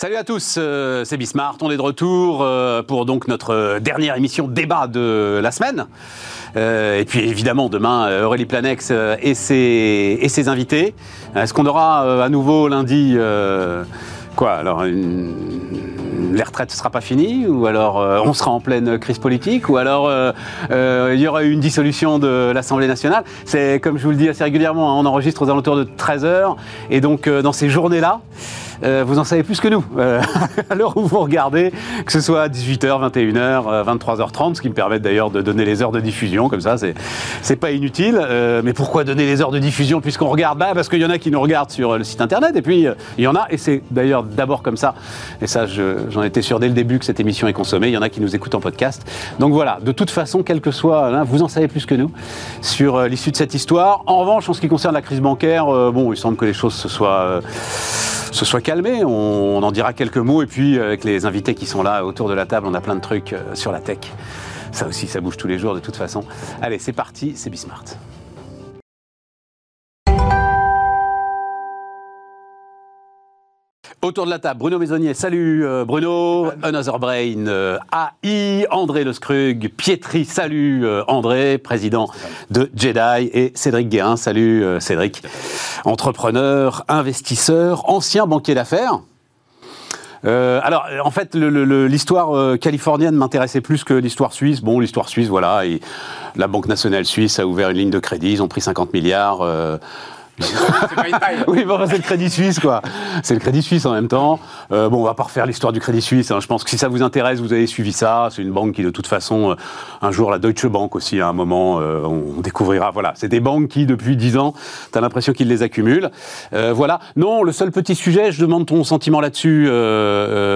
Salut à tous, c'est BE SMART, on est de retour pour donc notre dernière émission débat de la semaine. Et puis évidemment demain Aurélie Planex et ses invités. Est-ce qu'on aura à nouveau lundi les retraites ne sera pas finies, ou alors on sera en pleine crise politique, ou alors il y aura eu une dissolution de l'Assemblée nationale. C'est comme je vous le dis assez régulièrement, hein, on enregistre aux alentours de 13h, et donc dans ces journées-là, vous en savez plus que nous, à l'heure où vous regardez, que ce soit 18h, 21h, 23h30, ce qui me permet d'ailleurs de donner les heures de diffusion, comme ça c'est pas inutile, mais pourquoi donner les heures de diffusion puisqu'on regarde là? Parce qu'il y en a qui nous regardent sur le site internet, et puis il y en a, et c'est d'ailleurs d'abord comme ça, et ça j'en étais sûr dès le début que cette émission est consommée, il y en a qui nous écoutent en podcast, donc voilà, de toute façon, quel que soit, là, vous en savez plus que nous sur l'issue de cette histoire. En revanche, en ce qui concerne la crise bancaire, bon, il semble que les choses se soient calmées, on en dira quelques mots, et puis avec les invités qui sont là autour de la table, on a plein de trucs sur la tech, ça aussi ça bouge tous les jours de toute façon. Allez, c'est parti, c'est BE SMART. Autour de la table, Bruno Maisonnier, salut Bruno, salut. Another Brain AI, André Loesekrug-Pietri, salut André, président de Jedi, et Cédric Guérin, salut Cédric, entrepreneur, investisseur, ancien banquier d'affaires. Alors, en fait, l'histoire californienne m'intéressait plus que l'histoire suisse. Bon, l'histoire suisse, voilà, et la Banque nationale suisse a ouvert une ligne de crédit, ils ont pris 50 milliards... c'est pas une taille. Oui, bon, c'est le Crédit Suisse, quoi. C'est le Crédit Suisse en même temps. Bon, on va pas refaire l'histoire du Crédit Suisse. Hein. Je pense que si ça vous intéresse, vous avez suivi ça. C'est une banque qui, de toute façon, un jour, la Deutsche Bank aussi, à un moment, on découvrira. Voilà, c'est des banques qui, depuis 10 ans, t'as l'impression qu'ils les accumulent. Voilà. Non, le seul petit sujet, je demande ton sentiment là-dessus,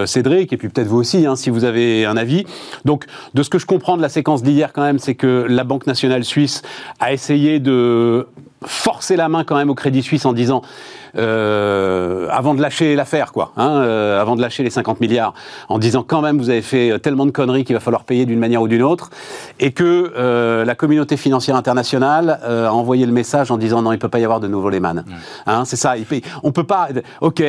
Cédric, et puis peut-être vous aussi, hein, si vous avez un avis. Donc, de ce que je comprends de la séquence d'hier, quand même, c'est que la Banque nationale suisse a essayé de... forcer la main quand même au Crédit Suisse en disant avant de lâcher l'affaire, quoi, hein, avant de lâcher les 50 milliards, en disant quand même vous avez fait tellement de conneries qu'il va falloir payer d'une manière ou d'une autre, et que la communauté financière internationale a envoyé le message en disant non, il ne peut pas y avoir de nouveau Lehman. Hein, c'est ça, on ne peut pas, ok,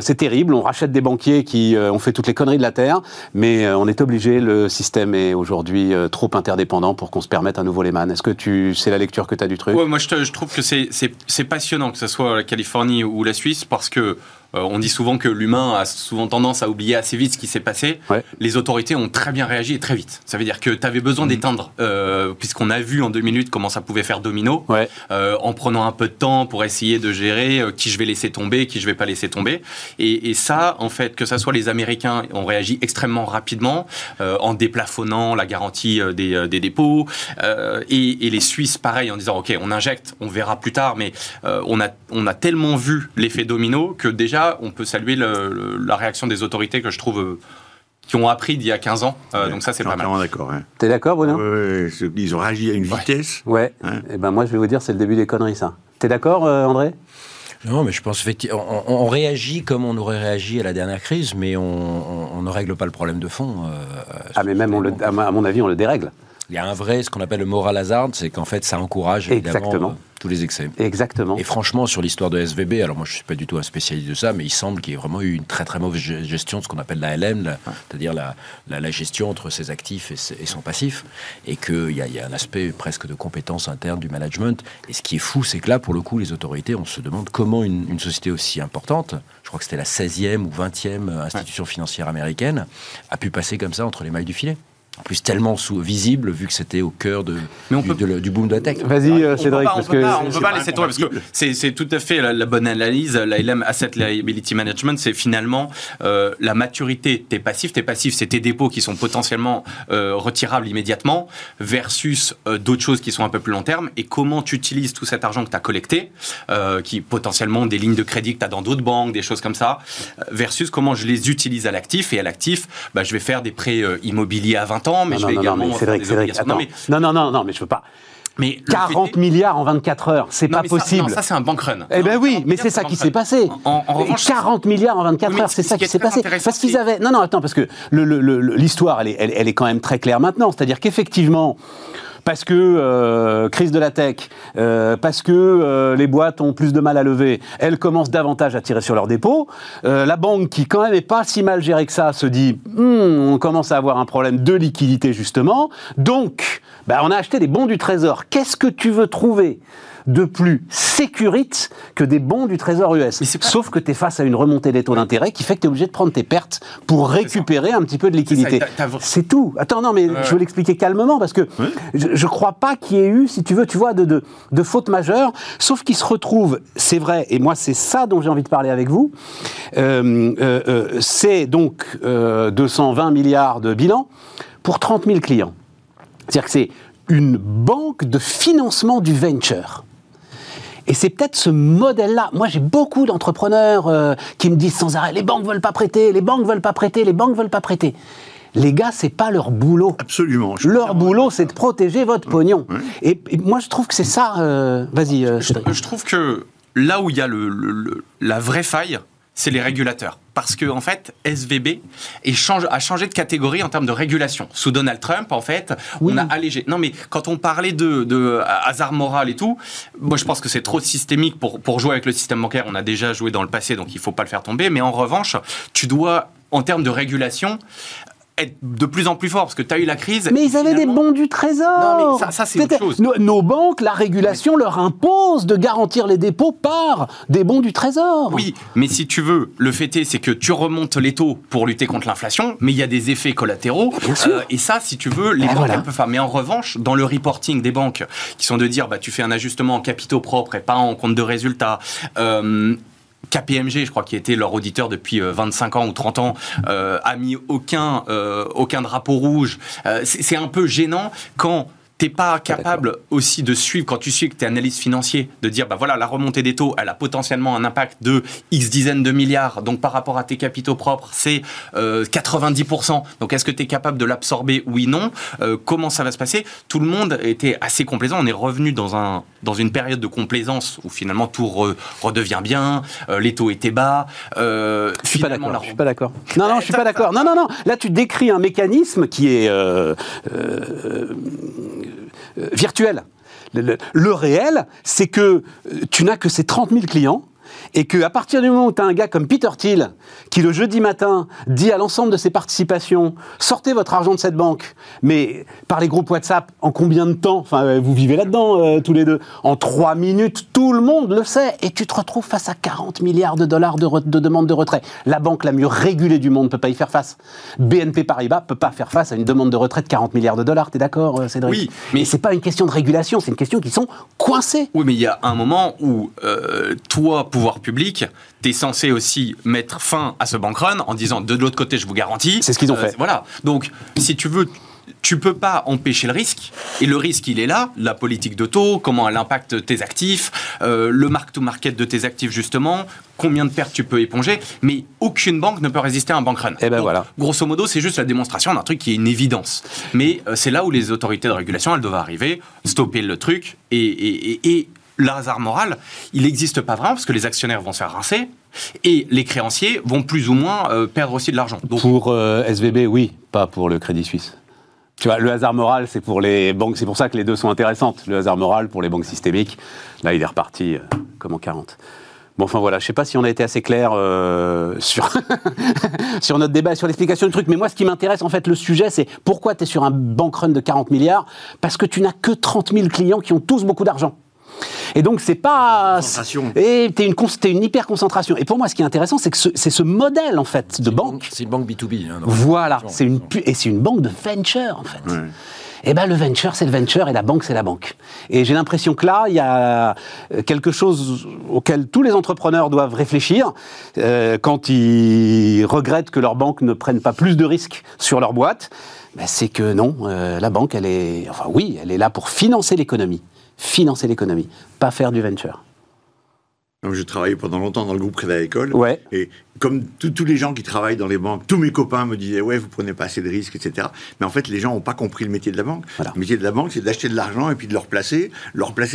c'est terrible, on rachète des banquiers qui ont fait toutes les conneries de la Terre, mais on est obligé, le système est aujourd'hui trop interdépendant pour qu'on se permette un nouveau Lehman. Est-ce que c'est la lecture que tu as du truc? Ouais, moi je trouve que c'est passionnant, que ce soit la Californie ou la Suisse, parce que on dit souvent que l'humain a souvent tendance à oublier assez vite ce qui s'est passé. Ouais. Les autorités ont très bien réagi et très vite. Ça veut dire que tu avais besoin d'éteindre, puisqu'on a vu en 2 minutes comment ça pouvait faire domino, ouais. En prenant un peu de temps pour essayer de gérer qui je vais laisser tomber, qui je vais pas laisser tomber. Et ça, en fait, que ça soit les Américains, ont réagi extrêmement rapidement en déplafonnant la garantie des dépôts, et les Suisses, pareil, en disant ok, on injecte, on verra plus tard, mais on a tellement vu l'effet domino que déjà on peut saluer la réaction des autorités, que je trouve qui ont appris d'il y a 15 ans, ouais, donc ça c'est pas mal. D'accord, hein. T'es d'accord, Bruno? Ils ont réagi à une vitesse. Ouais. Hein, et ben moi je vais vous dire, c'est le début des conneries, ça. T'es d'accord, André? Non, mais je pense effectivement, on réagit comme on aurait réagi à la dernière crise, mais on ne règle pas le problème de fond. Ah mais même, à mon avis, on le dérègle. Il y a un vrai, ce qu'on appelle le moral hazard, c'est qu'en fait ça encourage évidemment tous les excès. Exactement. Et franchement, sur l'histoire de SVB, alors moi je ne suis pas du tout un spécialiste de ça, mais il semble qu'il y ait vraiment eu une très très mauvaise gestion de ce qu'on appelle la LM, c'est-à-dire la gestion entre ses actifs et son passif, et qu'il y a un aspect presque de compétence interne du management. Et ce qui est fou, c'est que là, pour le coup, les autorités, on se demande comment une société aussi importante, je crois que c'était la 16e ou 20e institution financière américaine, a pu passer comme ça entre les mailles du filet. En plus, tellement visible, vu que c'était au cœur du boom de la tech. Vas-y, Cédric. On ne peut pas laisser tomber, parce que c'est tout à fait la bonne analyse. La LM, Asset Liability Management, c'est finalement la maturité de tes passifs. Tes passifs, c'est tes dépôts qui sont potentiellement retirables immédiatement, versus d'autres choses qui sont un peu plus long terme. Et comment tu utilises tout cet argent que tu as collecté, qui potentiellement des lignes de crédit que tu as dans d'autres banques, des choses comme ça, versus comment je les utilise à l'actif. Et à l'actif, bah, je vais faire des prêts immobiliers à 20 temps, mais non, je vais également faire des obligations. Non, mais je veux pas. Mais 40 milliards en 24 heures, c'est pas possible. Ça, c'est un bank run. Eh ben oui, mais c'est ça qui s'est passé. En revanche, 40 milliards en 24 heures, c'est ça qui s'est passé. Parce qu'ils avaient. Non, attends, parce que l'histoire, elle est quand même très claire maintenant. C'est-à-dire qu'effectivement, parce que crise de la tech, parce que les boîtes ont plus de mal à lever, elles commencent davantage à tirer sur leurs dépôts. La banque, qui quand même n'est pas si mal gérée que ça, se dit on commence à avoir un problème de liquidité justement, donc on a acheté des bons du trésor. Qu'est-ce que tu veux trouver de plus sécurite que des bons du trésor US? Sauf que tu es face à une remontée des taux d'intérêt qui fait que tu es obligé de prendre tes pertes pour récupérer un petit peu de liquidité. C'est tout. Attends, non, mais je veux l'expliquer calmement parce que je ne crois pas qu'il y ait eu, si tu veux, tu vois, de faute majeure, sauf qu'ils se retrouvent, c'est vrai, et moi c'est ça dont j'ai envie de parler avec vous, c'est donc 220 milliards de bilan pour 30 000 clients. C'est-à-dire que c'est une banque de financement du venture. Et c'est peut-être ce modèle-là. Moi, j'ai beaucoup d'entrepreneurs qui me disent sans arrêt, les banques ne veulent pas prêter, les banques ne veulent pas prêter, les banques ne veulent pas prêter. Les gars, c'est pas leur boulot. Absolument. Leur boulot, c'est de protéger votre pognon. Oui. Et moi, je trouve que c'est ça... Vas-y, je trouve que là où il y a la vraie faille, c'est les régulateurs. Parce que, en fait, SVB a changé de catégorie en termes de régulation. Sous Donald Trump, en fait, on a allégé. Non, mais quand on parlait de hasard moral et tout, moi, je pense que c'est trop systémique pour jouer avec le système bancaire. On a déjà joué dans le passé, donc il ne faut pas le faire tomber. Mais en revanche, tu dois, en termes de régulation... être de plus en plus fort, parce que tu as eu la crise... Mais ils avaient des bons du trésor. Non, mais ça c'est autre chose. Nos banques, la régulation leur impose de garantir les dépôts par des bons du trésor. Oui, mais si tu veux, le fait est, c'est que tu remontes les taux pour lutter contre l'inflation, mais il y a des effets collatéraux, et ça, si tu veux, les banques, elles peuvent faire. Mais en revanche, dans le reporting des banques, qui sont de dire, tu fais un ajustement en capitaux propres et pas en compte de résultats... KPMG, je crois, qui était leur auditeur depuis 25 ans ou 30 ans, a mis aucun drapeau rouge. C'est un peu gênant quand t'es pas capable aussi de suivre, quand tu suis que t'es analyste financier, de dire, voilà, la remontée des taux, elle a potentiellement un impact de X dizaines de milliards, donc par rapport à tes capitaux propres, c'est 90%. Donc, est-ce que t'es capable de l'absorber? Oui, non. Comment ça va se passer? Tout le monde était assez complaisant. On est revenu dans une période de complaisance où finalement tout redevient bien, les taux étaient bas. Je suis pas d'accord. Non, je suis pas d'accord. Non. Là, tu décris un mécanisme qui est... virtuel. Le réel, c'est que tu n'as que ces 30 000 clients et qu'à partir du moment où tu as un gars comme Peter Thiel qui le jeudi matin dit à l'ensemble de ses participations « Sortez votre argent de cette banque », mais par les groupes WhatsApp, en combien de temps? Enfin, vous vivez là-dedans tous les deux. En 3 minutes, tout le monde le sait et tu te retrouves face à 40 milliards de dollars de demandes de retrait. La banque la mieux régulée du monde ne peut pas y faire face. BNP Paribas ne peut pas faire face à une demande de retrait de 40 milliards de dollars. T'es d'accord, Cédric? Oui, mais c'est pas une question de régulation, c'est une question qu'ils sont coincés. Oui, mais il y a un moment où toi, pouvoir public, t'es censé aussi mettre fin à ce bank run en disant de l'autre côté, je vous garantis. C'est ce qu'ils ont fait. Voilà. Donc, si tu veux, tu peux pas empêcher le risque. Et le risque, il est là. La politique de taux, comment elle impacte tes actifs, le mark-to-market de tes actifs, justement, combien de pertes tu peux éponger. Mais aucune banque ne peut résister à un bank run. Et donc, voilà. Grosso modo, c'est juste la démonstration d'un truc qui est une évidence. Mais c'est là où les autorités de régulation, elles doivent arriver, stopper le truc et le hasard moral, il n'existe pas vraiment parce que les actionnaires vont se faire rincer et les créanciers vont plus ou moins perdre aussi de l'argent. Donc... Pour SVB, oui, pas pour le Crédit Suisse. Tu vois, le hasard moral, c'est pour les banques, c'est pour ça que les deux sont intéressantes. Le hasard moral pour les banques systémiques, là, il est reparti comme en 40. Bon, enfin voilà, je ne sais pas si on a été assez clair sur notre débat, sur l'explication du truc, mais moi ce qui m'intéresse, en fait, le sujet, c'est pourquoi tu es sur un bank run de 40 milliards? Parce que tu n'as que 30 000 clients qui ont tous beaucoup d'argent. Et donc, c'est pas... T'es une hyper-concentration. Et pour moi, ce qui est intéressant, c'est que c'est ce modèle, en fait, de banque... C'est une banque B2B. Hein, voilà. Et c'est une banque de venture, en fait. Oui. Eh bien, le venture, c'est le venture, et la banque, c'est la banque. Et j'ai l'impression que là, il y a quelque chose auquel tous les entrepreneurs doivent réfléchir quand ils regrettent que leur banque ne prenne pas plus de risques sur leur boîte. Ben, c'est que non, la banque, elle est... Enfin, oui, elle est là pour financer l'économie. Financer l'économie, pas faire du venture. J'ai travaillé pendant longtemps dans le groupe Crédit Agricole. Ouais. Et comme tous les gens qui travaillent dans les banques, tous mes copains me disaient « Ouais, vous prenez pas assez de risques, etc. » Mais en fait, les gens n'ont pas compris le métier de la banque. Voilà. Le métier de la banque, c'est d'acheter de l'argent et puis de le replacer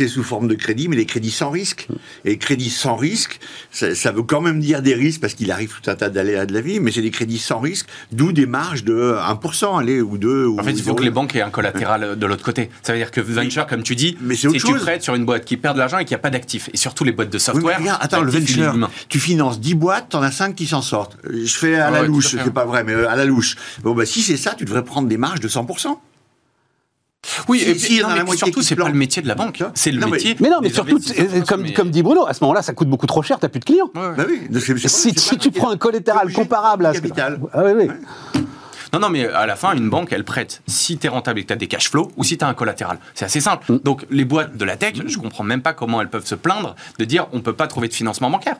sous forme de crédit, mais les crédits sans risque. Et crédits sans risque, ça veut quand même dire des risques, parce qu'il arrive tout un tas d'aléas de la vie, mais c'est des crédits sans risque, d'où des marges de 1%, allez, ou 2%. En fait, il faut que les banques aient un collatéral de l'autre côté. Ça veut dire que venture, comme tu dis, mais c'est autre chose. Tu prêtes sur une boîte qui perd de l'argent et qui n'a pas d'actifs. Et surtout les boîtes de software... Oui, regarde, attends, le venture, tu finances 10 boîtes, t'en as 5 qui s'en sortent. Je fais à la louche, c'est pas vrai, mais à la louche. Bon, bah, si c'est ça, tu devrais prendre des marges de 100%. Oui, et puis, surtout, c'est pas le métier de la banque. C'est le métier. Mais non, mais surtout, comme dit Bruno, à ce moment-là, ça coûte beaucoup trop cher, t'as plus de clients. Bah oui. Si tu prends un collatéral comparable à ce capital. Ah oui, oui. Non, mais à la fin, une banque, elle prête si t'es rentable et que t'as des cash flows ou si t'as un collatéral. C'est assez simple. Donc, les boîtes de la tech, je comprends même pas comment elles peuvent se plaindre de dire on peut pas trouver de financement bancaire.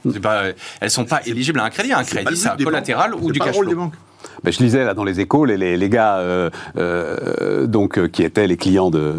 Elles sont pas éligibles à un crédit. Un crédit, c'est un collatéral ou du cash flow. Ben, je lisais là dans les Échos les gars qui étaient les clients de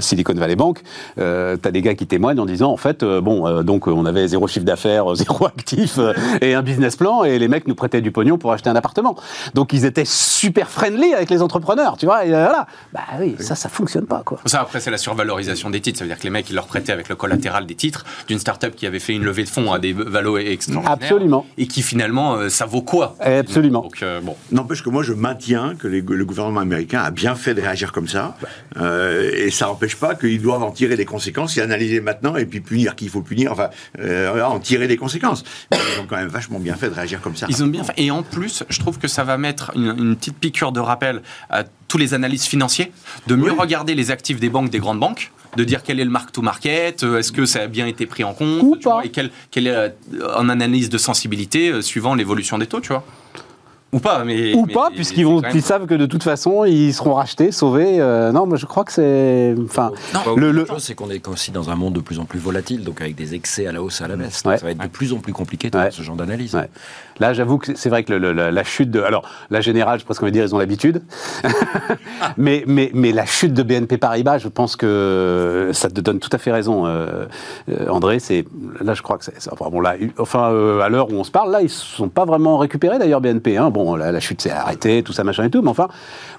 Silicon Valley Bank. T'as des gars qui témoignent en disant en fait on avait zéro chiffre d'affaires, zéro actif et un business plan, et les mecs nous prêtaient du pognon pour acheter un appartement. Donc ils étaient super friendly avec les entrepreneurs, tu vois. Et voilà. Bah oui, ça fonctionne pas quoi. Ça après c'est la survalorisation des titres. Ça veut dire que les mecs ils leur prêtaient avec le collatéral des titres d'une start-up qui avait fait une levée de fonds à des valos extraordinaires. Absolument. Et qui finalement ça vaut quoi. Absolument. Donc, bon. N'empêche que moi, je maintiens que le gouvernement américain a bien fait de réagir comme ça, et ça n'empêche pas qu'ils doivent en tirer des conséquences et analyser maintenant, et puis punir qui il faut punir, enfin, en tirer des conséquences. Mais ils ont quand même vachement bien fait de réagir comme ça. Ils ont bien fait, et en plus, je trouve que ça va mettre une petite piqûre de rappel à tous les analystes financiers, de mieux regarder les actifs des banques, des grandes banques, de dire quel est le mark-to-market, est-ce que ça a bien été pris en compte, ou pas. Et quelle est en analyse de sensibilité suivant l'évolution des taux, tu vois. Ou pas, mais puisqu'ils savent que de toute façon, ils seront rachetés, sauvés. Non, mais je crois que c'est... Enfin, c'est qu'on est aussi dans un monde de plus en plus volatile, donc avec des excès à la hausse, à la baisse. Ouais. Ça va être de plus en plus compliqué de faire ce genre d'analyse. Ouais. Là, j'avoue que c'est vrai que la chute de... Alors, la Générale, je pense qu'on va dire, ils ont l'habitude. mais la chute de BNP Paribas, je pense que ça te donne tout à fait raison, André. Là, je crois que c'est... à l'heure où on se parle, là, ils ne se sont pas vraiment récupérés, d'ailleurs, BNP. Hein. Bon, la chute s'est arrêtée, tout ça, machin et tout, mais enfin,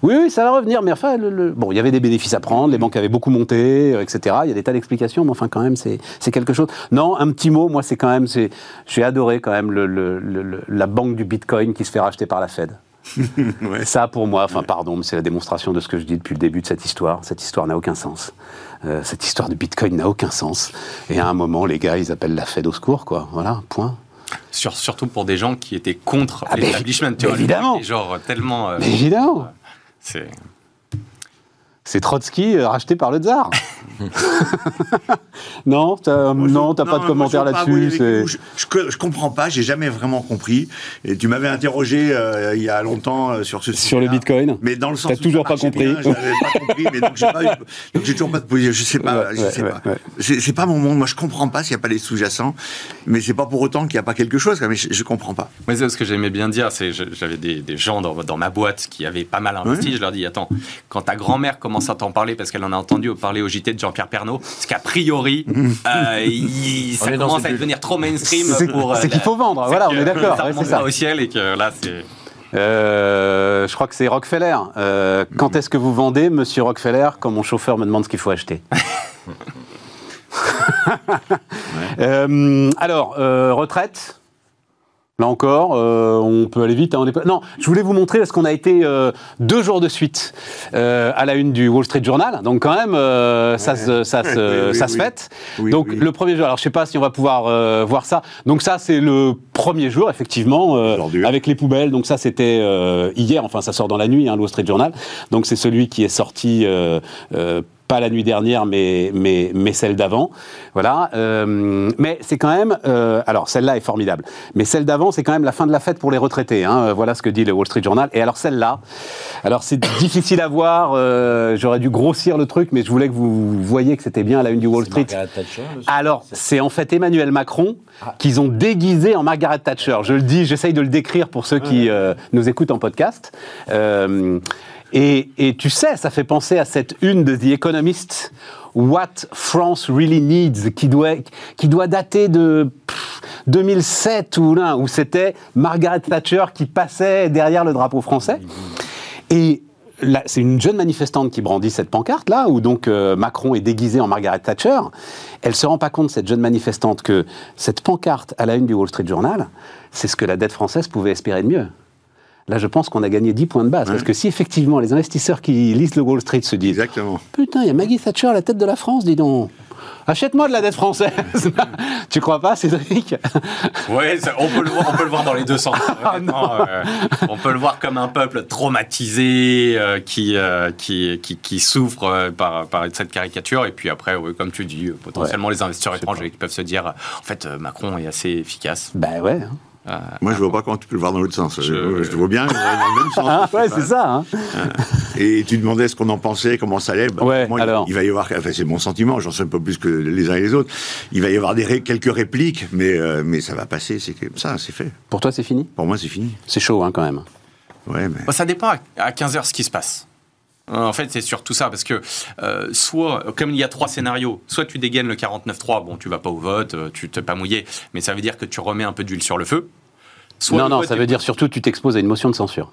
oui, ça va revenir, mais enfin, il y avait des bénéfices à prendre, les banques avaient beaucoup monté, etc. Il y a des tas d'explications, mais enfin, quand même, c'est quelque chose. Non, un petit mot, moi, c'est quand même, j'ai adoré quand même la banque du Bitcoin qui se fait racheter par la Fed. Ça, pour moi, pardon, mais c'est la démonstration de ce que je dis depuis le début de cette histoire. Cette histoire n'a aucun sens. Cette histoire de Bitcoin n'a aucun sens. Et à un moment, les gars, ils appellent la Fed au secours, quoi. Voilà, point. Surtout pour des gens qui étaient contre l'establishment. Évidemment. Genre tellement... évidemment. C'est Trotsky racheté par le tsar. Non, t'as pas de commentaire là-dessus. Je comprends pas, j'ai jamais vraiment compris. Et tu m'avais interrogé il y a longtemps sur ce sujet. Sur le Bitcoin. Mais dans le sens. T'as toujours pas compris. J'avais pas compris, mais donc j'ai toujours pas de position. Je sais pas. Je sais pas. C'est pas mon monde. Moi, je comprends pas s'il n'y a pas les sous-jacents. Mais c'est pas pour autant qu'il n'y a pas quelque chose. Mais je comprends pas. Moi, c'est ce que j'aimais bien dire. C'est j'avais des gens dans ma boîte qui avaient pas mal investi. Oui. Je leur dis attends, quand ta grand-mère commence à t'en parler parce qu'elle en a entendu parler au JT de Jean-Pierre Pernaut, parce qu'a priori, ça commence à devenir trop mainstream. C'est qu'il faut vendre, voilà, on est d'accord. Ça remonte au ciel et que là, c'est... je crois que c'est Rockefeller. Quand est-ce que vous vendez, monsieur Rockefeller, quand mon chauffeur me demande ce qu'il faut acheter? Alors, retraite. Là encore, on peut aller vite. Hein, non, je voulais vous montrer parce qu'on a été 2 jours de suite à la une du Wall Street Journal. Donc quand même, ça se fête. Oui, donc le premier jour, alors je ne sais pas si on va pouvoir voir ça. Donc ça, c'est le premier jour, effectivement, avec les poubelles. Donc ça, c'était hier. Enfin, ça sort dans la nuit, le Wall Street Journal. Donc c'est celui qui est sorti... pas la nuit dernière, mais celle d'avant. Voilà. Mais c'est quand même... alors, celle-là est formidable. Mais celle d'avant, c'est quand même la fin de la fête pour les retraités. Hein. Voilà ce que dit le Wall Street Journal. Et alors, celle-là, alors c'est difficile à voir. J'aurais dû grossir le truc, mais je voulais que vous voyiez que c'était bien à la une du Wall Street. Margaret Thatcher, alors, c'est en fait Emmanuel Macron qu'ils ont déguisé en Margaret Thatcher. Je le dis, j'essaye de le décrire pour ceux qui nous écoutent en podcast. Et tu sais, ça fait penser à cette une de The Economist What France Really Needs, qui doit dater de 2007 où c'était Margaret Thatcher qui passait derrière le drapeau français. Et c'est une jeune manifestante qui brandit cette pancarte-là, où donc Macron est déguisé en Margaret Thatcher. Elle ne se rend pas compte, cette jeune manifestante, que cette pancarte à la une du Wall Street Journal, c'est ce que la dette française pouvait espérer de mieux. Là, je pense qu'on a gagné 10 points de base. Ouais. Parce que si, effectivement, les investisseurs qui lisent le Wall Street se disent « Putain, il y a Maggie Thatcher à la tête de la France, dis donc !» Achète-moi de la dette française. Tu crois pas, Cédric? Oui, on peut le voir dans les deux sens. On peut le voir comme un peuple traumatisé qui souffre par cette caricature. Et puis après, oui, comme tu dis, potentiellement les investisseurs étrangers qui peuvent se dire, en fait, Macron est assez efficace. Ben ouais. Moi, je ne vois pas comment tu peux le voir dans l'autre sens. Je te vois bien, dans le même sens. Ouais, c'est ça. Hein. Et tu demandais ce qu'on en pensait, comment ça allait. Il va y avoir, enfin, c'est mon sentiment, j'en sais un peu plus que les uns et les autres, il va y avoir quelques répliques, mais ça va passer, c'est comme ça, c'est fait. Pour toi, c'est fini? Pour moi, c'est fini. C'est chaud, hein, quand même. Ouais, mais... ça dépend à 15h ce qui se passe. En fait, c'est surtout ça, parce que soit, comme il y a 3 scénarios, soit tu dégaines le 49-3, bon, tu vas pas au vote, tu t'es pas mouillé, mais ça veut dire que tu remets un peu d'huile sur le feu. Soit ça veut dire surtout que tu t'exposes à une motion de censure,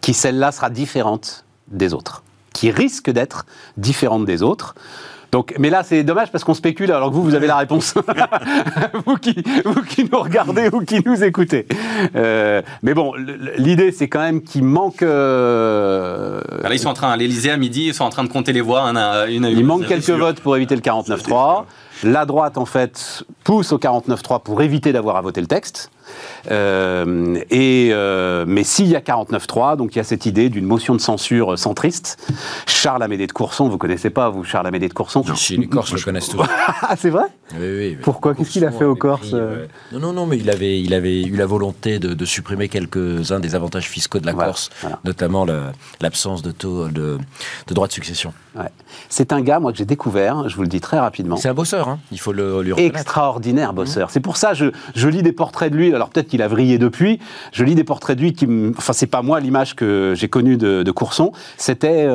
qui celle-là sera différente des autres, qui risque d'être différente des autres. Donc, mais là, c'est dommage parce qu'on spécule alors que vous avez la réponse. vous qui nous regardez ou qui nous écoutez. Mais bon, l'idée, c'est quand même qu'il manque... Là, ils sont en train, à l'Élysée, à midi, ils sont en train de compter les voix. Il manque quelques votes pour éviter le 49-3. La droite, en fait, pousse au 49-3 pour éviter d'avoir à voter le texte. Mais s'il y a 49-3, donc il y a cette idée d'une motion de censure centriste. Charles-Amédée de Courson, vous connaissez pas, vous, Charles-Amédée de Courson? Si, les Corses le connaissent tous. Ah, c'est vrai? Oui. Pourquoi? Qu'est-ce qu'il a fait aux Corses? Non, mais il avait eu la volonté de supprimer quelques-uns des avantages fiscaux de la Corse, notamment l'absence de taux de droit de succession. Ouais. C'est un gars, moi, que j'ai découvert, je vous le dis très rapidement. C'est un bosseur, hein, il faut lui reconnaître. Extraordinaire bosseur. C'est pour ça que je lis des portraits de lui. Alors peut-être qu'il a vrillé depuis. Je lis des portraits de lui qui... Enfin, c'est pas moi l'image que j'ai connue de Courson. C'était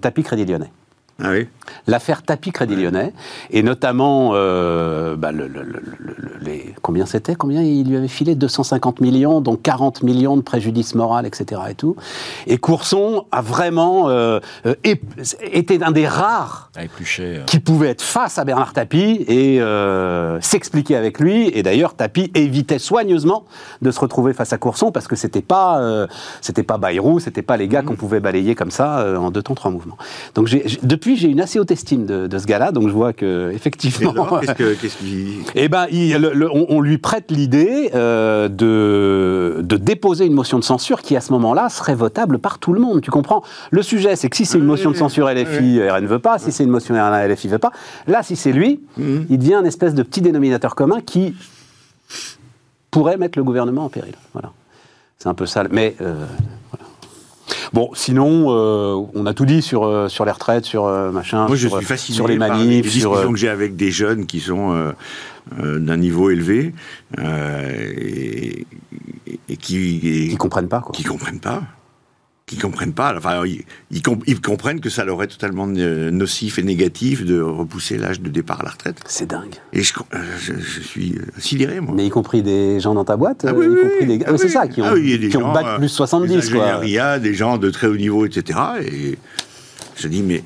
Tapie, Crédit Lyonnais. Ah oui. L'affaire Tapie, Crédit Lyonnais. Et notamment, combien il lui avait filé? 250 millions, dont 40 millions de préjudice moral, etc. et tout. Et Courson a vraiment été un des rares qui pouvait être face à Bernard Tapie et s'expliquer avec lui. Et d'ailleurs, Tapie évitait soigneusement de se retrouver face à Courson parce que c'était pas Bayrou, c'était pas les gars qu'on pouvait balayer comme ça en 2 temps, 3 mouvements. Donc depuis, j'ai une assez haute estime de ce gars-là, donc je vois que effectivement. Et alors, qu'est-ce qu'il... Eh ben, on lui prête l'idée de déposer une motion de censure qui, à ce moment-là, serait votable par tout le monde. Tu comprends? Le sujet, c'est que si c'est une motion de censure LFI, RN veut pas. Si c'est une motion RN, LFI veut pas. Là, si c'est lui, il devient une espèce de petit dénominateur commun qui pourrait mettre le gouvernement en péril. Voilà. C'est un peu ça. Mais voilà. Bon, sinon, on a tout dit sur les retraites, sur moi, je suis fasciné sur les manifs, par les discussions que j'ai avec des jeunes qui sont d'un niveau élevé et qui comprennent pas, quoi. Qui comprennent pas. Enfin, ils comprennent que ça leur est totalement nocif et négatif de repousser l'âge de départ à la retraite. C'est dingue. Et je suis sidéré, moi. Mais y compris des gens dans ta boîte, c'est ça, qui ont bac plus 70, des ingénieurs, quoi. Il y a des gens de très haut niveau, etc. Et je dis, mais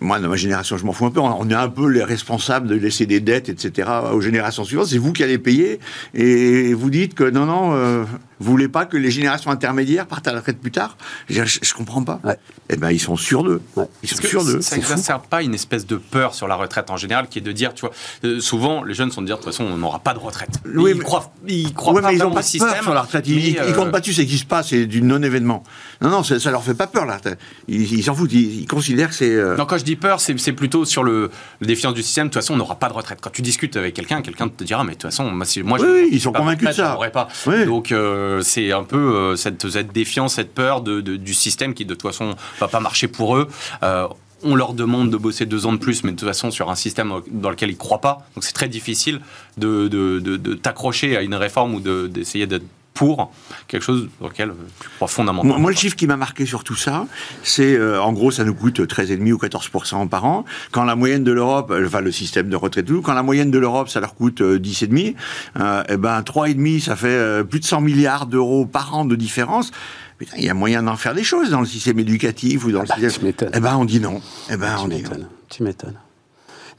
moi, dans ma génération, je m'en fous un peu. On est un peu les responsables de laisser des dettes, etc. aux générations suivantes. C'est vous qui allez payer et vous dites que non. Vous voulez pas que les générations intermédiaires partent à la retraite plus tard? Je comprends pas. Ouais. Eh ben, ils sont sûrs d'eux. Ouais. Ça n'exacerbe pas une espèce de peur sur la retraite en général, qui est de dire, tu vois, souvent les jeunes sont de dire, de toute façon, on n'aura pas de retraite. Oui, ils croient pas dans le système. Sur la retraite, ils comptent pas dessus, c'est ce qui se passe, c'est du non-événement. Non, ça leur fait pas peur, la retraite. Ils s'en foutent, ils considèrent que c'est... Non, quand je dis peur, c'est plutôt sur le défiance du système, de toute façon, on n'aura pas de retraite. Quand tu discutes avec quelqu'un te dira, mais de toute façon, ils sont convaincus de ça. Donc, c'est un peu cette défiance, cette peur du système qui, de toute façon, va pas marcher pour eux. On leur demande de bosser 2 ans de plus, mais de toute façon, sur un système dans lequel ils croient pas. Donc, c'est très difficile de t'accrocher à une réforme ou d'essayer pour quelque chose dans lequel je crois fondamentalement. Moi, le chiffre qui m'a marqué sur tout ça, c'est en gros, ça nous coûte 13,5 ou 14% par an. Quand la moyenne de l'Europe, enfin le système de retraite, quand la moyenne de l'Europe, ça leur coûte 10,5, et ben 3,5, ça fait plus de 100 milliards d'euros par an de différence. Putain, il y a moyen d'en faire des choses dans le système éducatif ou dans le système. Eh ben, on dit non. Eh ben, on dit non. Tu m'étonnes.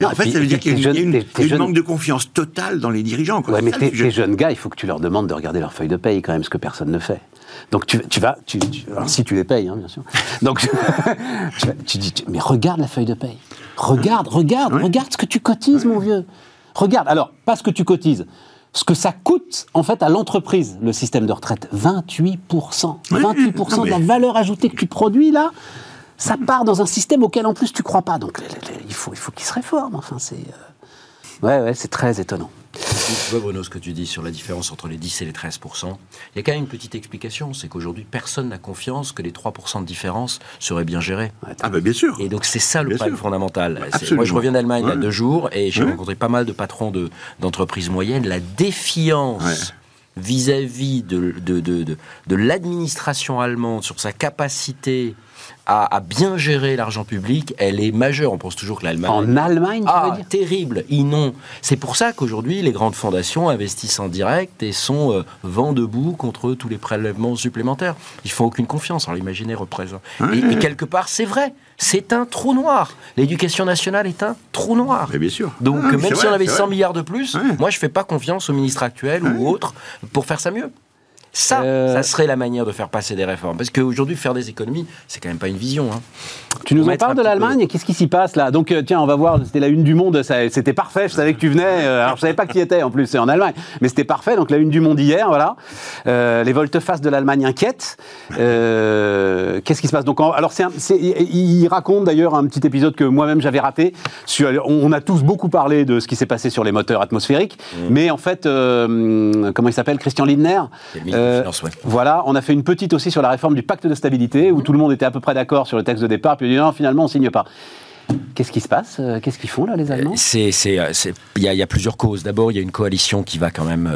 Non, en fait, ça veut dire qu'il y a une manque de confiance totale dans les dirigeants. Oui, mais tes jeunes gars, il faut que tu leur demandes de regarder leur feuille de paye, quand même, ce que personne ne fait. Donc tu vas, si tu les payes, hein, bien sûr. Donc tu dis, mais regarde la feuille de paye. Regarde ce que tu cotises, mon vieux. Regarde, alors, pas ce que tu cotises. Ce que ça coûte, en fait, à l'entreprise, le système de retraite. 28%. 28% de la valeur ajoutée que tu produis, là, ça part dans un système auquel, en plus, tu ne crois pas. Donc, il faut qu'il se réforme. Enfin, c'est... c'est très étonnant. Tu vois, Bruno, ce que tu dis sur la différence entre les 10 et les 13%, il y a quand même une petite explication, c'est qu'aujourd'hui, personne n'a confiance que les 3% de différence seraient bien gérés. Ah bien sûr. Et donc, c'est ça le problème fondamental. Moi, je reviens d'Allemagne il y a 2 jours, et j'ai rencontré pas mal de patrons d'entreprises moyennes. La défiance... vis-à-vis de l'administration allemande sur sa capacité à bien gérer l'argent public, elle est majeure. On pense toujours que l'Allemagne... En Allemagne, tu veux dire ? Terrible. C'est pour ça qu'aujourd'hui, les grandes fondations investissent en direct et sont vent debout contre tous les prélèvements supplémentaires. Ils font aucune confiance. Alors imaginez, représente. Et quelque part, c'est vrai. C'est un trou noir. L'éducation nationale est un trou noir. Mais bien sûr. Donc, même si on avait 100 milliards de plus, moi, je ne fais pas confiance au ministre actuel ou autre pour faire ça mieux. Ça serait la manière de faire passer des réformes. Parce qu'aujourd'hui, faire des économies, c'est quand même pas une vision. Hein. Tu nous en parles de l'Allemagne, et qu'est-ce qui s'y passe là ? Donc tiens, on va voir, c'était la une du Monde, c'était parfait, je savais que tu venais, alors je savais pas que tu y étais en plus, c'est en Allemagne, mais c'était parfait, donc la une du Monde hier, voilà. Les volte-face de l'Allemagne inquiètent. Qu'est-ce qui se passe ? Donc, alors il raconte d'ailleurs un petit épisode que moi-même j'avais raté, on a tous beaucoup parlé de ce qui s'est passé sur les moteurs atmosphériques, mais en fait, comment il s'appelle ? Christian Lindner. Voilà, on a fait une petite aussi sur la réforme du pacte de stabilité, où tout le monde était à peu près d'accord sur le texte de départ, puis on dit non, finalement on signe pas. Qu'est-ce qui se passe ? Qu'est-ce qu'ils font là, les Allemands ? Il y a plusieurs causes. D'abord, il y a une coalition qui va quand même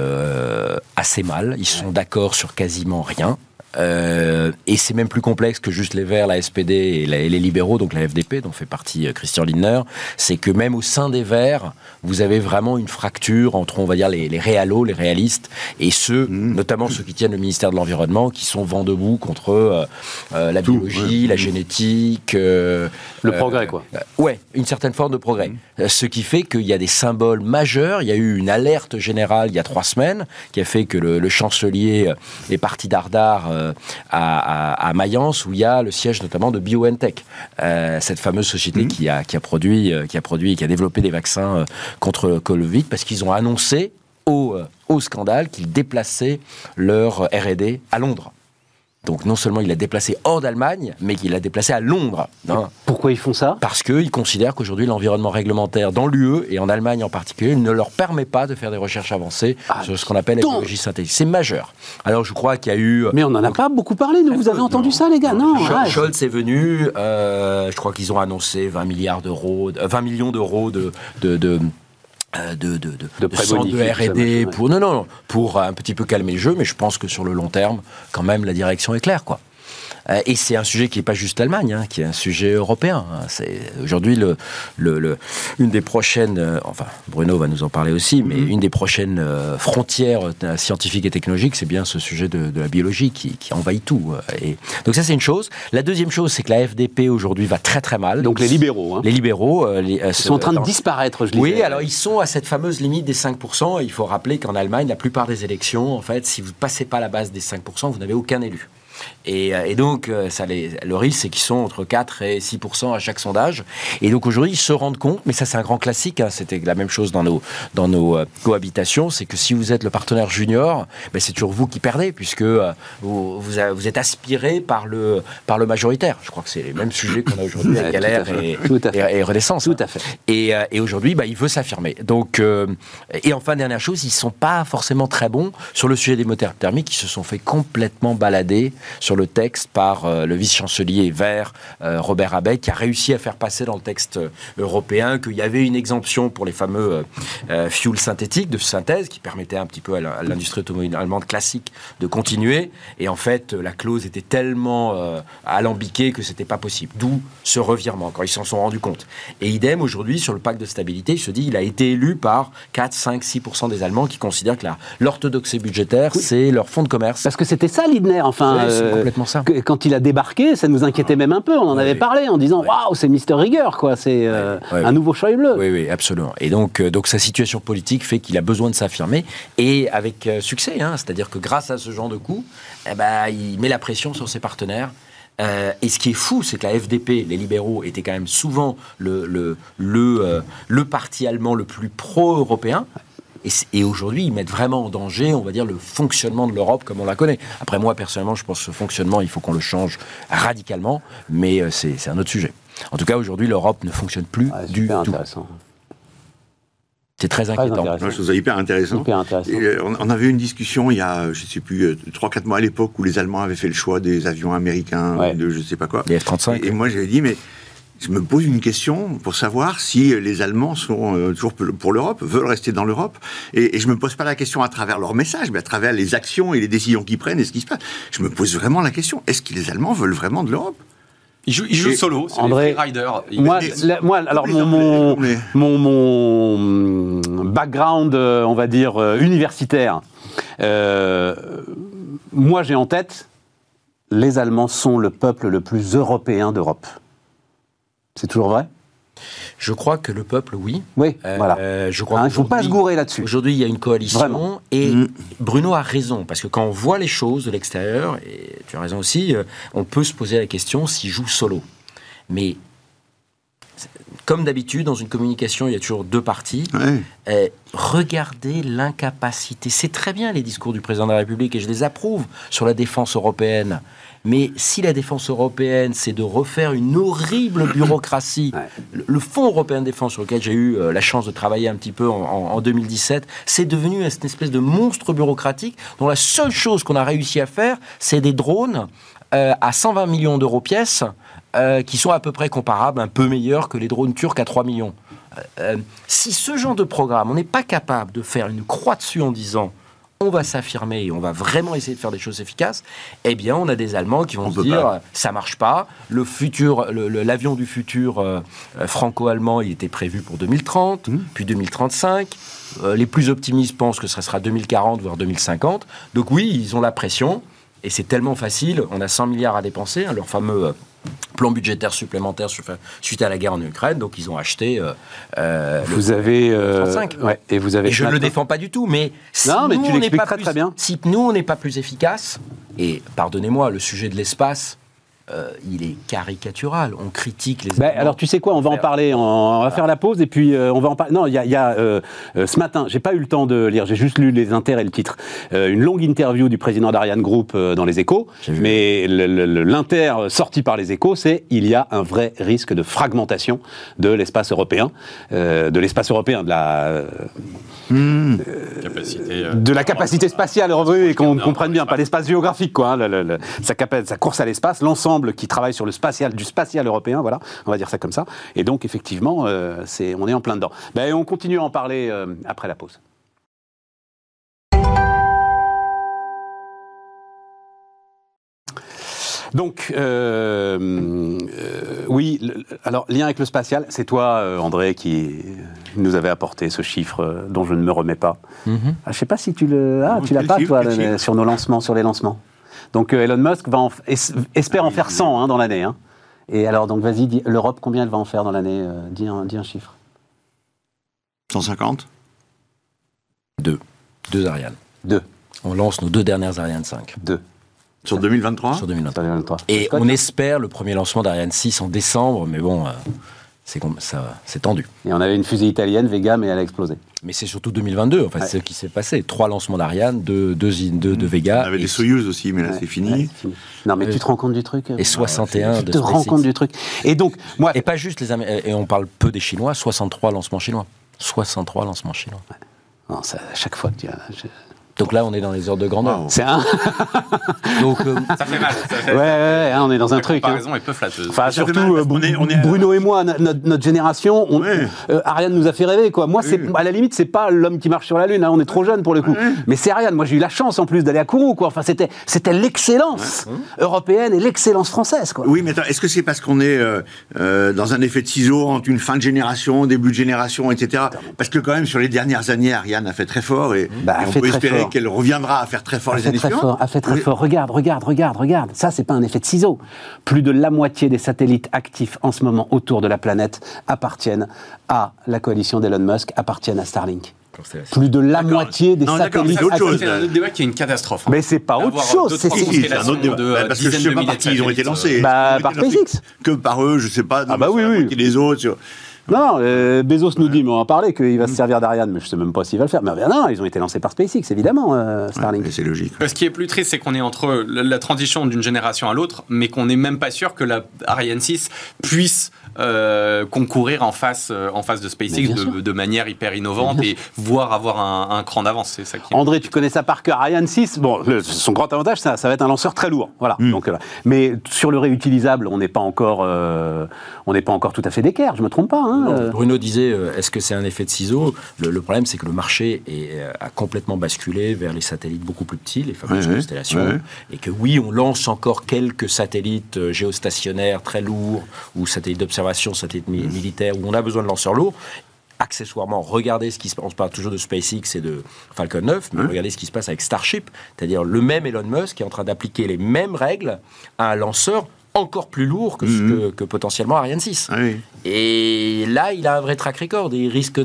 assez mal. Ils sont d'accord sur quasiment rien. Et c'est même plus complexe que juste les Verts, la SPD et les libéraux, donc la FDP, dont fait partie Christian Lindner. C'est que même au sein des Verts, vous avez vraiment une fracture entre, on va dire, les réalos, les réalistes, et ceux, notamment ceux qui tiennent le ministère de l'Environnement, qui sont vent debout contre la biologie, la génétique... le progrès, quoi. Une certaine forme de progrès. Ce qui fait qu'il y a des symboles majeurs. Il y a eu une alerte générale il y a 3 semaines, qui a fait que le chancelier est parti d'Ardard à Mayence, où il y a le siège notamment de BioNTech, cette fameuse société qui a produit et qui a développé des vaccins contre le Covid, parce qu'ils ont annoncé au scandale qu'ils déplaçaient leur R&D à Londres. Donc non seulement il l'a déplacé hors d'Allemagne, mais qu'il l'a déplacé à Londres. Pourquoi ils font ça ? Parce qu'ils considèrent qu'aujourd'hui l'environnement réglementaire dans l'UE, et en Allemagne en particulier, ne leur permet pas de faire des recherches avancées sur ce qu'on appelle la biologie synthétique. C'est majeur. Alors je crois qu'il y a eu... Mais on n'en a pas beaucoup parlé, vous avez entendu ça, les gars ? Scholz est venu, je crois qu'ils ont annoncé 20 millions d'euros de centre de R&D pour un petit peu calmer le jeu, mais je pense que sur le long terme, quand même, la direction est claire, quoi. Et c'est un sujet qui n'est pas juste l'Allemagne, qui est un sujet européen. C'est aujourd'hui une des prochaines... enfin, Bruno va nous en parler aussi, mais une des prochaines frontières scientifiques et technologiques, c'est bien ce sujet de la biologie qui envahit tout. Donc ça, c'est une chose. La deuxième chose, c'est que la FDP, aujourd'hui, va très très mal. Donc les libéraux. Les libéraux... ils sont en train de disparaître, je disais. Oui, alors ils sont à cette fameuse limite des 5%. Et il faut rappeler qu'en Allemagne, la plupart des élections, en fait, si vous ne passez pas la base des 5%, vous n'avez aucun élu. Et donc, le risque, c'est qu'ils sont entre 4 et 6% à chaque sondage. Et donc, aujourd'hui, ils se rendent compte, mais ça, c'est un grand classique, c'était la même chose dans nos cohabitations, c'est que si vous êtes le partenaire junior, c'est toujours vous qui perdez, puisque vous êtes aspiré par le majoritaire. Je crois que c'est les mêmes sujets qu'on a aujourd'hui, la galère et Renaissance. Tout à fait. Et aujourd'hui, il veut s'affirmer. Donc, et enfin, dernière chose, ils ne sont pas forcément très bons sur le sujet des moteurs thermiques, qui se sont fait complètement balader sur le texte par le vice-chancelier vert Robert Habeck, qui a réussi à faire passer dans le texte européen qu'il y avait une exemption pour les fameux fuels synthétiques de synthèse qui permettait un petit peu à l'industrie automobile allemande classique de continuer. Et en fait, la clause était tellement alambiquée que c'était pas possible. D'où ce revirement, quand ils s'en sont rendus compte. Et idem, aujourd'hui, sur le pacte de stabilité, il se dit qu'il a été élu par 4, 5, 6% des Allemands qui considèrent que l'orthodoxie budgétaire, oui, c'est leur fonds de commerce. Parce que c'était ça, Lindner, enfin. Oui, c'est complètement ça. Quand il a débarqué, ça nous inquiétait même un peu. On en avait parlé en disant, waouh, c'est Mister Rigueur, quoi. C'est un nouveau Choy bleu. Oui, oui, absolument. Et donc sa situation politique fait qu'il a besoin de s'affirmer, et avec succès. Hein. C'est-à-dire que grâce à ce genre de coup, eh ben, il met la pression sur ses partenaires. Et ce qui est fou, c'est que la FDP, les libéraux, étaient quand même souvent le parti allemand le plus pro-européen. Et aujourd'hui, ils mettent vraiment en danger, on va dire, le fonctionnement de l'Europe comme on la connaît. Après, moi, personnellement, je pense que ce fonctionnement, il faut qu'on le change radicalement, mais c'est un autre sujet. En tout cas, aujourd'hui, l'Europe ne fonctionne plus du tout. C'est très inquiétant. Je trouve ça hyper intéressant. Hyper intéressant. On avait eu une discussion il y a, je ne sais plus, 3-4 mois à l'époque, où les Allemands avaient fait le choix des avions américains, de je ne sais pas quoi. Les F-35. Et moi, j'avais dit, mais je me pose une question pour savoir si les Allemands sont toujours pour l'Europe, veulent rester dans l'Europe. Et je ne me pose pas la question à travers leur message, mais à travers les actions et les décisions qu'ils prennent et ce qui se passe. Je me pose vraiment la question, est-ce que les Allemands veulent vraiment de l'Europe ? Il joue solo, c'est André, les freeriders. Mon background, on va dire, universitaire, moi j'ai en tête, les Allemands sont le peuple le plus européen d'Europe. C'est toujours vrai ? Je crois que le peuple, oui. Oui, voilà. Il ne faut pas se gourer là-dessus. Aujourd'hui, il y a une coalition. Vraiment. Et Bruno a raison, parce que quand on voit les choses de l'extérieur, et tu as raison aussi, on peut se poser la question s'il joue solo. Mais comme d'habitude, dans une communication, il y a toujours deux parties. Oui. Regardez l'incapacité. C'est très bien les discours du président de la République, et je les approuve, sur la défense européenne. Mais si la défense européenne, c'est de refaire une horrible bureaucratie, le Fonds européen de défense sur lequel j'ai eu la chance de travailler un petit peu en 2017, c'est devenu une espèce de monstre bureaucratique dont la seule chose qu'on a réussi à faire, c'est des drones à 120 millions d'euros pièce, qui sont à peu près comparables, un peu meilleurs que les drones turcs à 3 millions. Si ce genre de programme, on n'est pas capable de faire une croix dessus en disant on va s'affirmer et on va vraiment essayer de faire des choses efficaces, eh bien, on a des Allemands qui vont se dire ça marche pas, l'avion du futur franco-allemand, il était prévu pour 2030, puis 2035. Les plus optimistes pensent que ça sera 2040, voire 2050. Donc oui, ils ont la pression, et c'est tellement facile, on a 100 milliards à dépenser, hein, leur fameux plan budgétaire supplémentaire suite à la guerre en Ukraine, donc ils ont acheté le 35. Ouais, et vous avez, et je ne le défends pas du tout, mais si nous, on n'est pas plus efficace, et pardonnez-moi, le sujet de l'espace, il est caricatural, on critique les... alors tu sais quoi, on va en parler, on va faire la pause et puis on va en parler. Non, il y a ce matin, j'ai pas eu le temps de lire, j'ai juste lu les intérêts et le titre, une longue interview du président d'Ariane Group dans Les Échos, mais l'inter sorti par Les Échos, c'est il y a un vrai risque de fragmentation de l'espace européen, de la capacité spatiale, et qu'on comprenne bien, pas l'espace géographique, quoi, hein, sa course à l'espace, l'ensemble qui travaille sur du spatial européen, voilà, on va dire ça comme ça. Et donc, effectivement, on est en plein dedans. On continue à en parler après la pause. Donc, lien avec le spatial, c'est toi, André, qui nous avait apporté ce chiffre dont je ne me remets pas. Je ne sais pas si tu le... tu l'as pas, toi, sur les lancements. Donc Elon Musk espère en faire 100 dans l'année. Hein. Et alors, donc vas-y, dis, l'Europe, combien elle va en faire dans l'année, dis un chiffre. 150 ? 2. 2 Ariane. 2. On lance nos 2 dernières Ariane 5. 2. Sur 2023 ? Sur 2023. Et on espère le premier lancement d'Ariane 6 en décembre, mais bon... c'est tendu. Et on avait une fusée italienne, Vega, mais elle a explosé. Mais c'est surtout 2022, en fait, c'est ce qui s'est passé. 3 lancements d'Ariane, 2 de Vega. On avait des Soyuz aussi, mais là, c'est fini. Non, mais tu te rends compte du truc. Et 61 de SpaceX. Tu te rends compte du truc. Et donc, moi... Et pas juste les Américains. Et on parle peu des Chinois, 63 lancements chinois. Ouais. Non, ça, à chaque fois que tu... Donc là, on est dans les ordres de grandeur. Wow. C'est un. Donc, ça fait mal. Ça fait... Ouais, on est dans un truc. La comparaison est peu flatteuse. Enfin, surtout, mal, Bruno et moi, notre génération, Ariane nous a fait rêver, quoi. Moi, c'est, à la limite, c'est pas l'homme qui marche sur la Lune, hein, on est trop jeune pour le coup. Oui. Mais c'est Ariane. Moi, j'ai eu la chance, en plus, d'aller à Kourou, quoi. Enfin, c'était l'excellence européenne et l'excellence française, quoi. Oui, mais attends, est-ce que c'est parce qu'on est dans un effet de ciseau entre une fin de génération, début de génération, etc. Parce que quand même, sur les dernières années, Ariane a fait très fort et on peut espérer qu'elle reviendra à faire très fort les années suivantes. A fait très fort. Regarde. Ça, c'est pas un effet de ciseau. Plus de la moitié des satellites actifs en ce moment autour de la planète appartiennent à la coalition d'Elon Musk, appartiennent à Starlink. Plus de la moitié des satellites actifs. C'est un autre débat qui est une catastrophe. Hein. Mais c'est pas autre chose. C'est un autre débat. Parce que je ne sais pas par qui ils ont été lancés. Par SpaceX. Que par eux, je sais pas. Ah bah oui. Les autres. Non, Bezos nous dit, mais on en parlait, qu'il va se servir d'Ariane, mais je ne sais même pas s'il va le faire. Mais non, ils ont été lancés par SpaceX, évidemment, Starlink. Ouais, c'est logique. Ce qui est plus triste, c'est qu'on est entre la transition d'une génération à l'autre, mais qu'on n'est même pas sûr que la Ariane 6 puisse concourir en face de SpaceX de manière hyper innovante et voire avoir un cran d'avance. C'est ça qui... André, tu connais ça par cœur, Ariane 6, bon, son grand avantage, ça va être un lanceur très lourd. Voilà. Donc, mais sur le réutilisable, on n'est pas encore tout à fait d'équerre, je ne me trompe pas, hein. Non, Bruno disait, est-ce que c'est un effet de ciseau ? Le problème, c'est que le marché a complètement basculé vers les satellites beaucoup plus petits, les fameuses constellations, et que oui, on lance encore quelques satellites géostationnaires très lourds, ou satellites d'observation, satellites militaires, où on a besoin de lanceurs lourds. Accessoirement, regardez ce qui se passe, on parle toujours de SpaceX et de Falcon 9, mais regardez ce qui se passe avec Starship, c'est-à-dire le même Elon Musk qui est en train d'appliquer les mêmes règles à un lanceur encore plus lourd que potentiellement Ariane 6. Oui. Et là, il a un vrai track record et il risque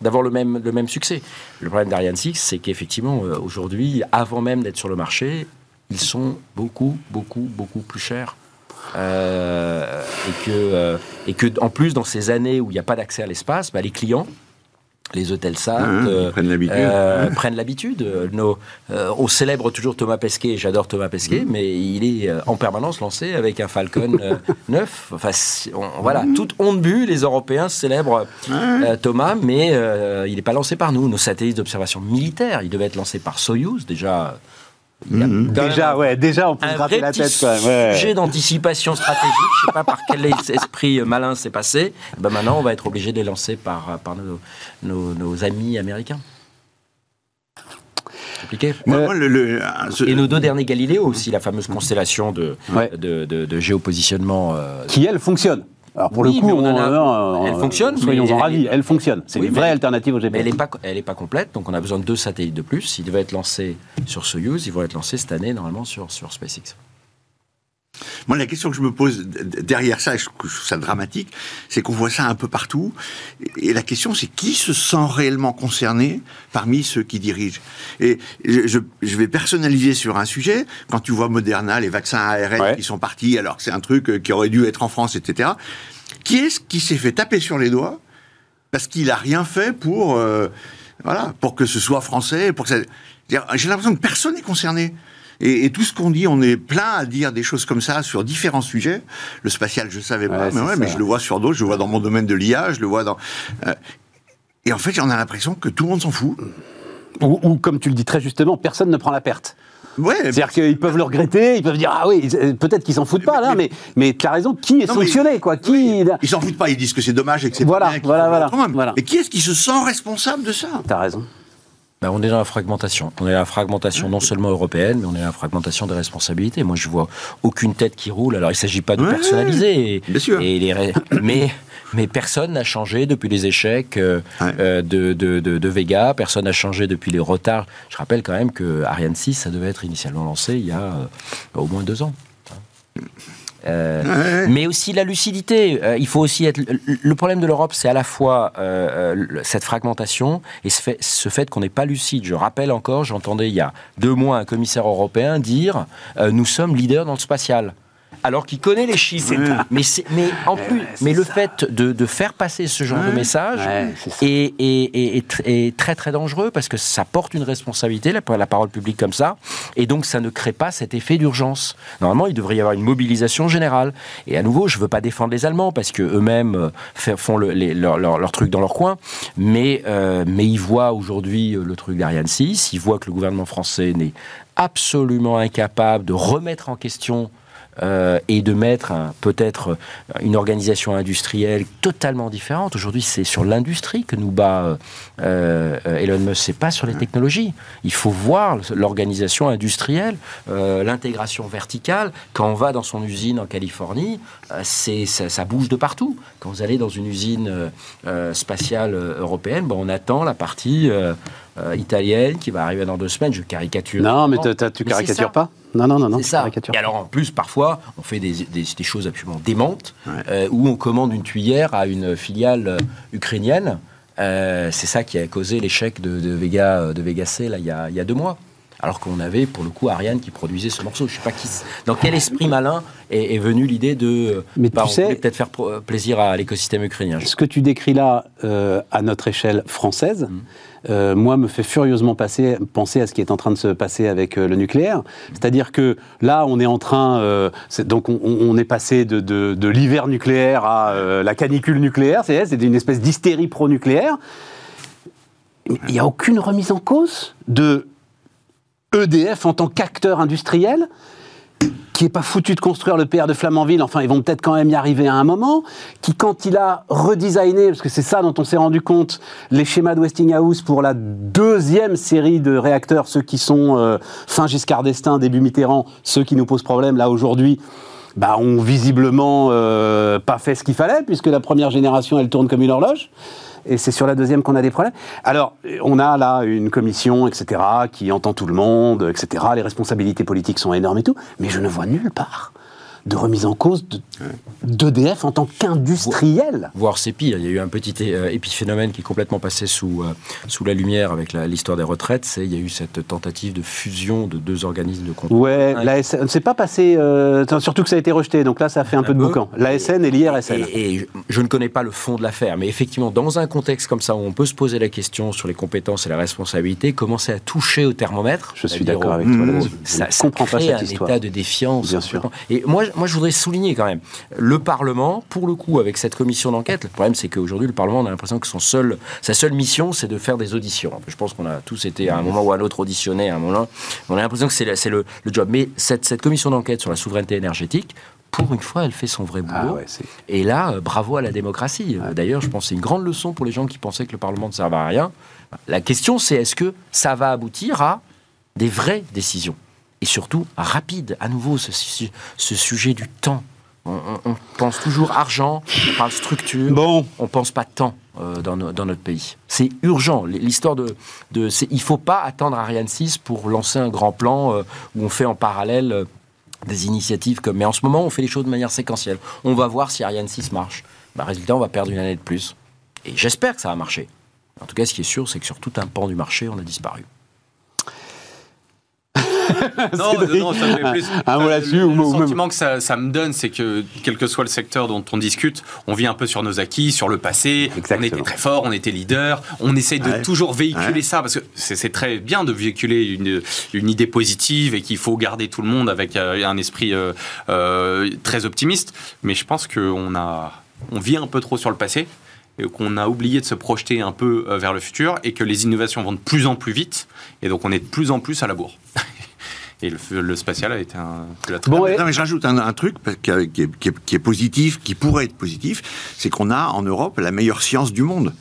d'avoir le même succès. Le problème d'Ariane 6, c'est qu'effectivement, aujourd'hui, avant même d'être sur le marché, ils sont beaucoup plus chers. Et que, en plus, dans ces années où il n'y a pas d'accès à l'espace, les clients... Les hôtels SAT prennent l'habitude. On célèbre toujours Thomas Pesquet, j'adore Thomas Pesquet, mais il est en permanence lancé avec un Falcon 9. Enfin, toute honte bue, les Européens célèbrent Thomas, mais il n'est pas lancé par nous. Nos satellites d'observation militaire, ils devaient être lancés par Soyouz, déjà... Déjà, on peut se gratter la tête. Un vrai sujet d'anticipation stratégique. Je ne sais pas par quel esprit malin c'est passé. Maintenant, on va être obligé de les lancer par nos amis américains. Compliqué. Et nos deux derniers Galiléo aussi, la fameuse constellation de géopositionnement. Qui, elle, fonctionne. Alors pour le coup, elle fonctionne. Soyons-en ravis, elle fonctionne. C'est une vraie alternative au GPS. Elle n'est pas complète, donc on a besoin de 2 satellites de plus. Ils devaient être lancés sur Soyouz, ils vont être lancés cette année normalement sur SpaceX. Moi, la question que je me pose derrière ça, je trouve ça dramatique, c'est qu'on voit ça un peu partout. Et la question, c'est qui se sent réellement concerné parmi ceux qui dirigent. Et je vais personnaliser sur un sujet. Quand tu vois Moderna, les vaccins ARN qui sont partis, alors que c'est un truc qui aurait dû être en France, etc. Qui est-ce qui s'est fait taper sur les doigts parce qu'il n'a rien fait pour que ce soit français, pour que ça... J'ai l'impression que personne n'est concerné. Et tout ce qu'on dit, on est plein à dire des choses comme ça sur différents sujets. Le spatial, je ne savais pas, mais je le vois sur d'autres, je le vois dans mon domaine de l'IA, je le vois dans... Et en fait, on a l'impression que tout le monde s'en fout. Ou comme tu le dis très justement, personne ne prend la perte. Ouais, c'est-à-dire qu'ils peuvent le regretter, ils peuvent dire peut-être qu'ils s'en foutent pas là, mais tu as raison, qui est sanctionné quoi, ils s'en foutent pas, ils disent que c'est dommage et que c'est bien. Voilà. Et qui est-ce qui se sent responsable de ça ? Tu as raison. On est dans la fragmentation. On est dans la fragmentation non seulement européenne, mais on est dans la fragmentation des responsabilités. Moi, je vois aucune tête qui roule. Alors, il ne s'agit pas de personnaliser. Bien sûr. Mais personne n'a changé depuis les échecs de Vega. Personne n'a changé depuis les retards. Je rappelle quand même que Ariane 6, ça devait être initialement lancé il y a au moins 2 ans. Mais aussi la lucidité. Il faut aussi être... Le problème de l'Europe, c'est à la fois cette fragmentation et ce fait qu'on n'est pas lucide. Je rappelle encore, j'entendais il y a 2 mois un commissaire européen dire nous sommes leaders dans le spatial. Alors qu'il connaît les chiffres. Le fait de faire passer ce genre de message est très très dangereux parce que ça porte une responsabilité, la parole publique comme ça, et donc ça ne crée pas cet effet d'urgence. Normalement, il devrait y avoir une mobilisation générale. Et à nouveau, je ne veux pas défendre les Allemands parce qu'eux-mêmes font leur truc dans leur coin, mais ils voient aujourd'hui le truc d'Ariane 6, ils voient que le gouvernement français n'est absolument incapable de remettre en question et de mettre peut-être une organisation industrielle totalement différente. Aujourd'hui, c'est sur l'industrie que nous bat Elon Musk, c'est pas sur les technologies. Il faut voir l'organisation industrielle, l'intégration verticale. Quand on va dans son usine en Californie, ça bouge de partout. Quand vous allez dans une usine spatiale européenne, on attend la partie italienne qui va arriver dans 2 semaines. Je caricature. Non, mais tu caricatures pas. Non. C'est ça. Et alors, en plus, parfois, on fait des choses absolument démentes, où on commande une tuyère à une filiale ukrainienne. C'est ça qui a causé l'échec de Vega C, là, il y a 2 mois. Alors qu'on avait, pour le coup, Ariane qui produisait ce morceau. Je ne sais pas dans quel esprit malin est venue l'idée de... Mais on voulait peut-être faire plaisir à l'écosystème ukrainien. Ce que tu décris là, à notre échelle française... moi, me fait furieusement penser à ce qui est en train de se passer avec le nucléaire. C'est-à-dire que là, on est en train... on est passé de l'hiver nucléaire à la canicule nucléaire. C'est une espèce d'hystérie pro-nucléaire. Il n'y a aucune remise en cause de EDF en tant qu'acteur industriel qui n'est pas foutu de construire le PR de Flamanville, enfin ils vont peut-être quand même y arriver à un moment, qui quand il a redesigné, parce que c'est ça dont on s'est rendu compte, les schémas de Westinghouse pour la 2e série de réacteurs, ceux qui sont fin Giscard d'Estaing, début Mitterrand, ceux qui nous posent problème là aujourd'hui, ont visiblement pas fait ce qu'il fallait, puisque la première génération elle tourne comme une horloge. Et c'est sur la 2e qu'on a des problèmes. Alors, on a là une commission, etc., qui entend tout le monde, etc. Les responsabilités politiques sont énormes et tout. Mais je ne vois nulle part de remise en cause d'EDF en tant qu'industriel. Voire c'est pire. Il y a eu un petit épiphénomène qui est complètement passé sous la lumière avec l'histoire des retraites. Il y a eu cette tentative de fusion de 2 organismes de contrôle. Ouais, l'ASN, c'est pas passé... surtout que ça a été rejeté, donc là, ça a fait un peu de boucan. L'ASN et l'IRSN. Et je ne connais pas le fond de l'affaire, mais effectivement, dans un contexte comme ça, où on peut se poser la question sur les compétences et la responsabilité, commencer à toucher au thermomètre... Je suis d'accord avec toi là-dessus. Ça crée pas cette histoire. État de défiance. Bien sûr. Et moi, je voudrais souligner quand même, le Parlement, pour le coup, avec cette commission d'enquête, le problème, c'est qu'aujourd'hui, le Parlement, on a l'impression que sa seule mission, c'est de faire des auditions. Je pense qu'on a tous été, à un moment ou à l'autre, auditionnés, à un moment. On a l'impression que c'est le job. Mais cette commission d'enquête sur la souveraineté énergétique, pour une fois, elle fait son vrai boulot. Et là, bravo à la démocratie. D'ailleurs, je pense que c'est une grande leçon pour les gens qui pensaient que le Parlement ne servait à rien. La question, c'est est-ce que ça va aboutir à des vraies décisions ? Et surtout, rapide, à nouveau, ce sujet du temps. On pense toujours argent, on parle structure, on pense pas temps dans notre pays. C'est urgent. L'histoire il faut pas attendre Ariane 6 pour lancer un grand plan où on fait en parallèle des initiatives comme... Mais en ce moment, on fait les choses de manière séquentielle. On va voir si Ariane 6 marche. Résultat, on va perdre une année de plus. Et j'espère que ça va marcher. En tout cas, ce qui est sûr, c'est que sur tout un pan du marché, on a disparu. Non, ça me fait plus. Un mot là-dessus, le sentiment que ça me donne, c'est que quel que soit le secteur dont on discute, on vit un peu sur nos acquis, sur le passé. Exactement. On était très fort, on était leader. On essaye de toujours véhiculer ça, parce que c'est très bien de véhiculer une idée positive et qu'il faut garder tout le monde avec un esprit très optimiste. Mais je pense qu'on vit un peu trop sur le passé, et qu'on a oublié de se projeter un peu vers le futur, et que les innovations vont de plus en plus vite, et donc on est de plus en plus à la bourre. Et le spatial a été un... mais je rajoute un truc qui est positif, qui pourrait être positif, c'est qu'on a en Europe la meilleure science du monde.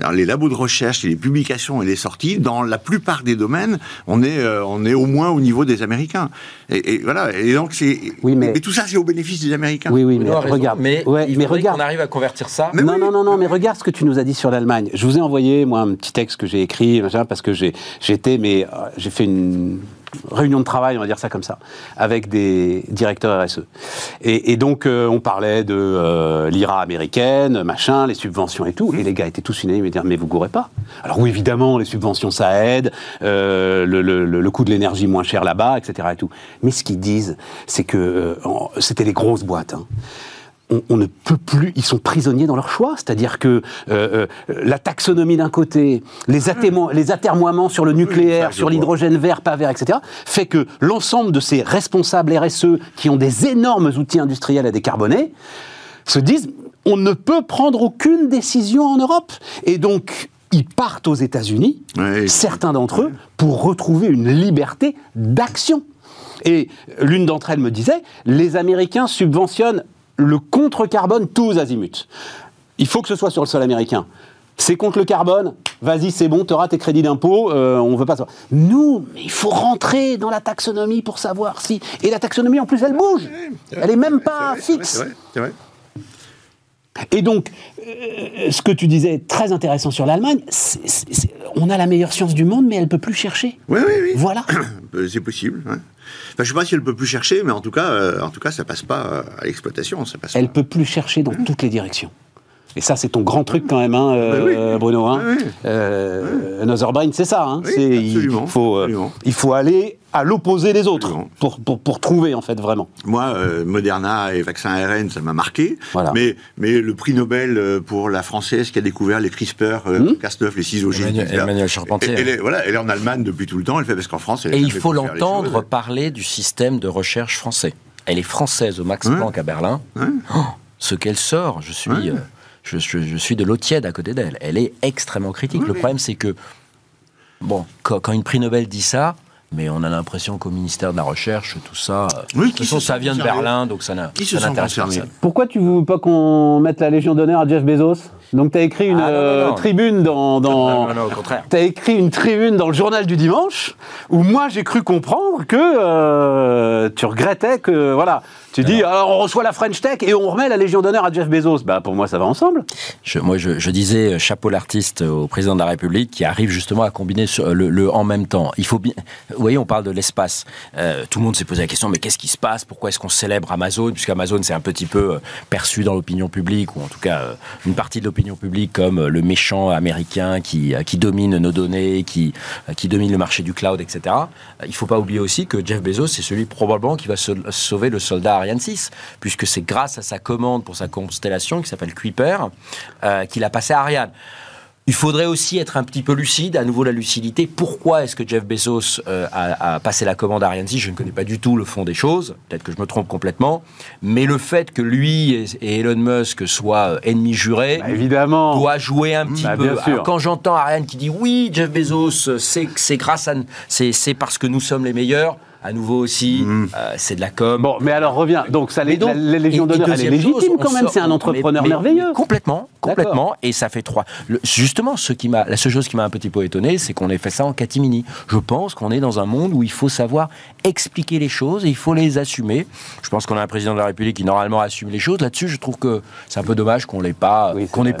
Alors, les labos de recherche, et les publications et les sorties, dans la plupart des domaines, on est au moins au niveau des Américains. Et voilà. Et donc c'est. Oui, mais tout ça, c'est au bénéfice des Américains. Oui, mais regarde. Mais regarde. On arrive à convertir ça. Mais regarde ce que tu nous as dit sur l'Allemagne. Je vous ai envoyé moi un petit texte que j'ai écrit parce que j'ai fait une réunion de travail, on va dire ça comme ça, avec des directeurs RSE. Et donc, on parlait de l'IRA américaine, machin, les subventions et tout, et les gars étaient tous unanimes et disaient « mais vous gourrez pas ». Alors oui, évidemment, les subventions, ça aide, le coût de l'énergie moins cher là-bas, etc. et tout. Mais ce qu'ils disent, c'est que c'était les grosses boîtes, On ne peut plus, ils sont prisonniers dans leur choix, c'est-à-dire que la taxonomie d'un côté, les atermoiements sur le nucléaire, sur l'hydrogène vert, pas vert, etc., fait que l'ensemble de ces responsables RSE qui ont des énormes outils industriels à décarboner se disent on ne peut prendre aucune décision en Europe. Et donc, ils partent aux États-Unis, ouais, certains d'entre eux, pour retrouver une liberté d'action. Et l'une d'entre elles me disait, les Américains subventionnent le contre-carbone tous azimuts. Il faut que ce soit sur le sol américain. C'est contre le carbone, vas-y, c'est bon, t'auras tes crédits d'impôt, on veut pas savoir. Nous, il faut rentrer dans la taxonomie pour savoir si... Et la taxonomie, en plus, elle bouge. Elle est même pas fixe. C'est vrai. Et donc, ce que tu disais, très intéressant sur l'Allemagne, on a la meilleure science du monde, mais elle ne peut plus chercher. Oui. Voilà. C'est possible, ouais. Enfin, je ne sais pas si elle ne peut plus chercher, mais en tout cas ça ne passe pas à l'exploitation. Elle ne peut plus chercher dans toutes les directions. Et ça, c'est ton grand truc quand même, hein, Bruno. Hein. Another Brain, c'est ça. Hein. Oui, c'est, absolument, il faut aller à l'opposé des autres pour trouver, en fait, vraiment. Moi, Moderna et vaccin ARN, ça m'a marqué. Voilà. Mais le prix Nobel pour la Française qui a découvert les CRISPR, Cas9, les ciseaux géniques. Emmanuel Charpentier. Elle est en Allemagne depuis tout le temps. Elle fait parce qu'en France... Et il faut l'entendre parler du système de recherche français. Elle est française au Max Planck à Berlin. Oh, ce qu'elle sort, je suis... Je suis de l'eau tiède à côté d'elle. Elle est extrêmement critique. Le problème, c'est que, bon, quand une prix Nobel dit ça, mais on a l'impression qu'au ministère de la Recherche, tout ça... de toute façon, ça vient de Berlin, donc ça n'intéresse personne. Pourquoi tu veux pas qu'on mette la Légion d'honneur à Jeff Bezos ? Donc t'as écrit une tribune dans... Non, au contraire. T'as écrit une tribune dans le journal du dimanche, où moi, j'ai cru comprendre que tu regrettais que... Voilà. Tu dis, alors on reçoit la French Tech et on remet la Légion d'honneur à Jeff Bezos. Bah, pour moi, ça va ensemble. Moi, je disais, chapeau l'artiste au président de la République qui arrive justement à combiner le en même temps. Il faut bien... Vous voyez, on parle de l'espace. Tout le monde s'est posé la question, mais qu'est-ce qui se passe ? Pourquoi est-ce qu'on célèbre Amazon ? Puisqu'Amazon, c'est un petit peu perçu dans l'opinion publique, ou en tout cas, une partie de l'opinion publique comme le méchant américain qui domine nos données, qui domine le marché du cloud, etc. Il ne faut pas oublier aussi que Jeff Bezos, c'est celui probablement qui va sauver le soldat Ariane 6, puisque c'est grâce à sa commande pour sa constellation, qui s'appelle Kuiper, qu'il a passé à Ariane. Il faudrait aussi être un petit peu lucide, à nouveau la lucidité. Pourquoi est-ce que Jeff Bezos a passé la commande à Ariane 6 ? Je ne connais pas du tout le fond des choses, peut-être que je me trompe complètement, mais le fait que lui et Elon Musk soient ennemis jurés, évidemment, doit jouer un petit peu. Alors, quand j'entends Ariane qui dit « Oui, Jeff Bezos, c'est parce que nous sommes les meilleurs », à nouveau aussi, c'est de la com. Bon, mais alors reviens. Donc, la Légion d'honneur, elle est légitime quand même. C'est un entrepreneur merveilleux. Mais complètement. D'accord. Et ça fait trois. Justement, la seule chose qui m'a un petit peu étonné, c'est qu'on ait fait ça en catimini. Je pense qu'on est dans un monde où il faut savoir expliquer les choses et il faut les assumer. Je pense qu'on a un président de la République qui normalement assume les choses. Là-dessus, je trouve que c'est un peu dommage qu'on n'ait pas,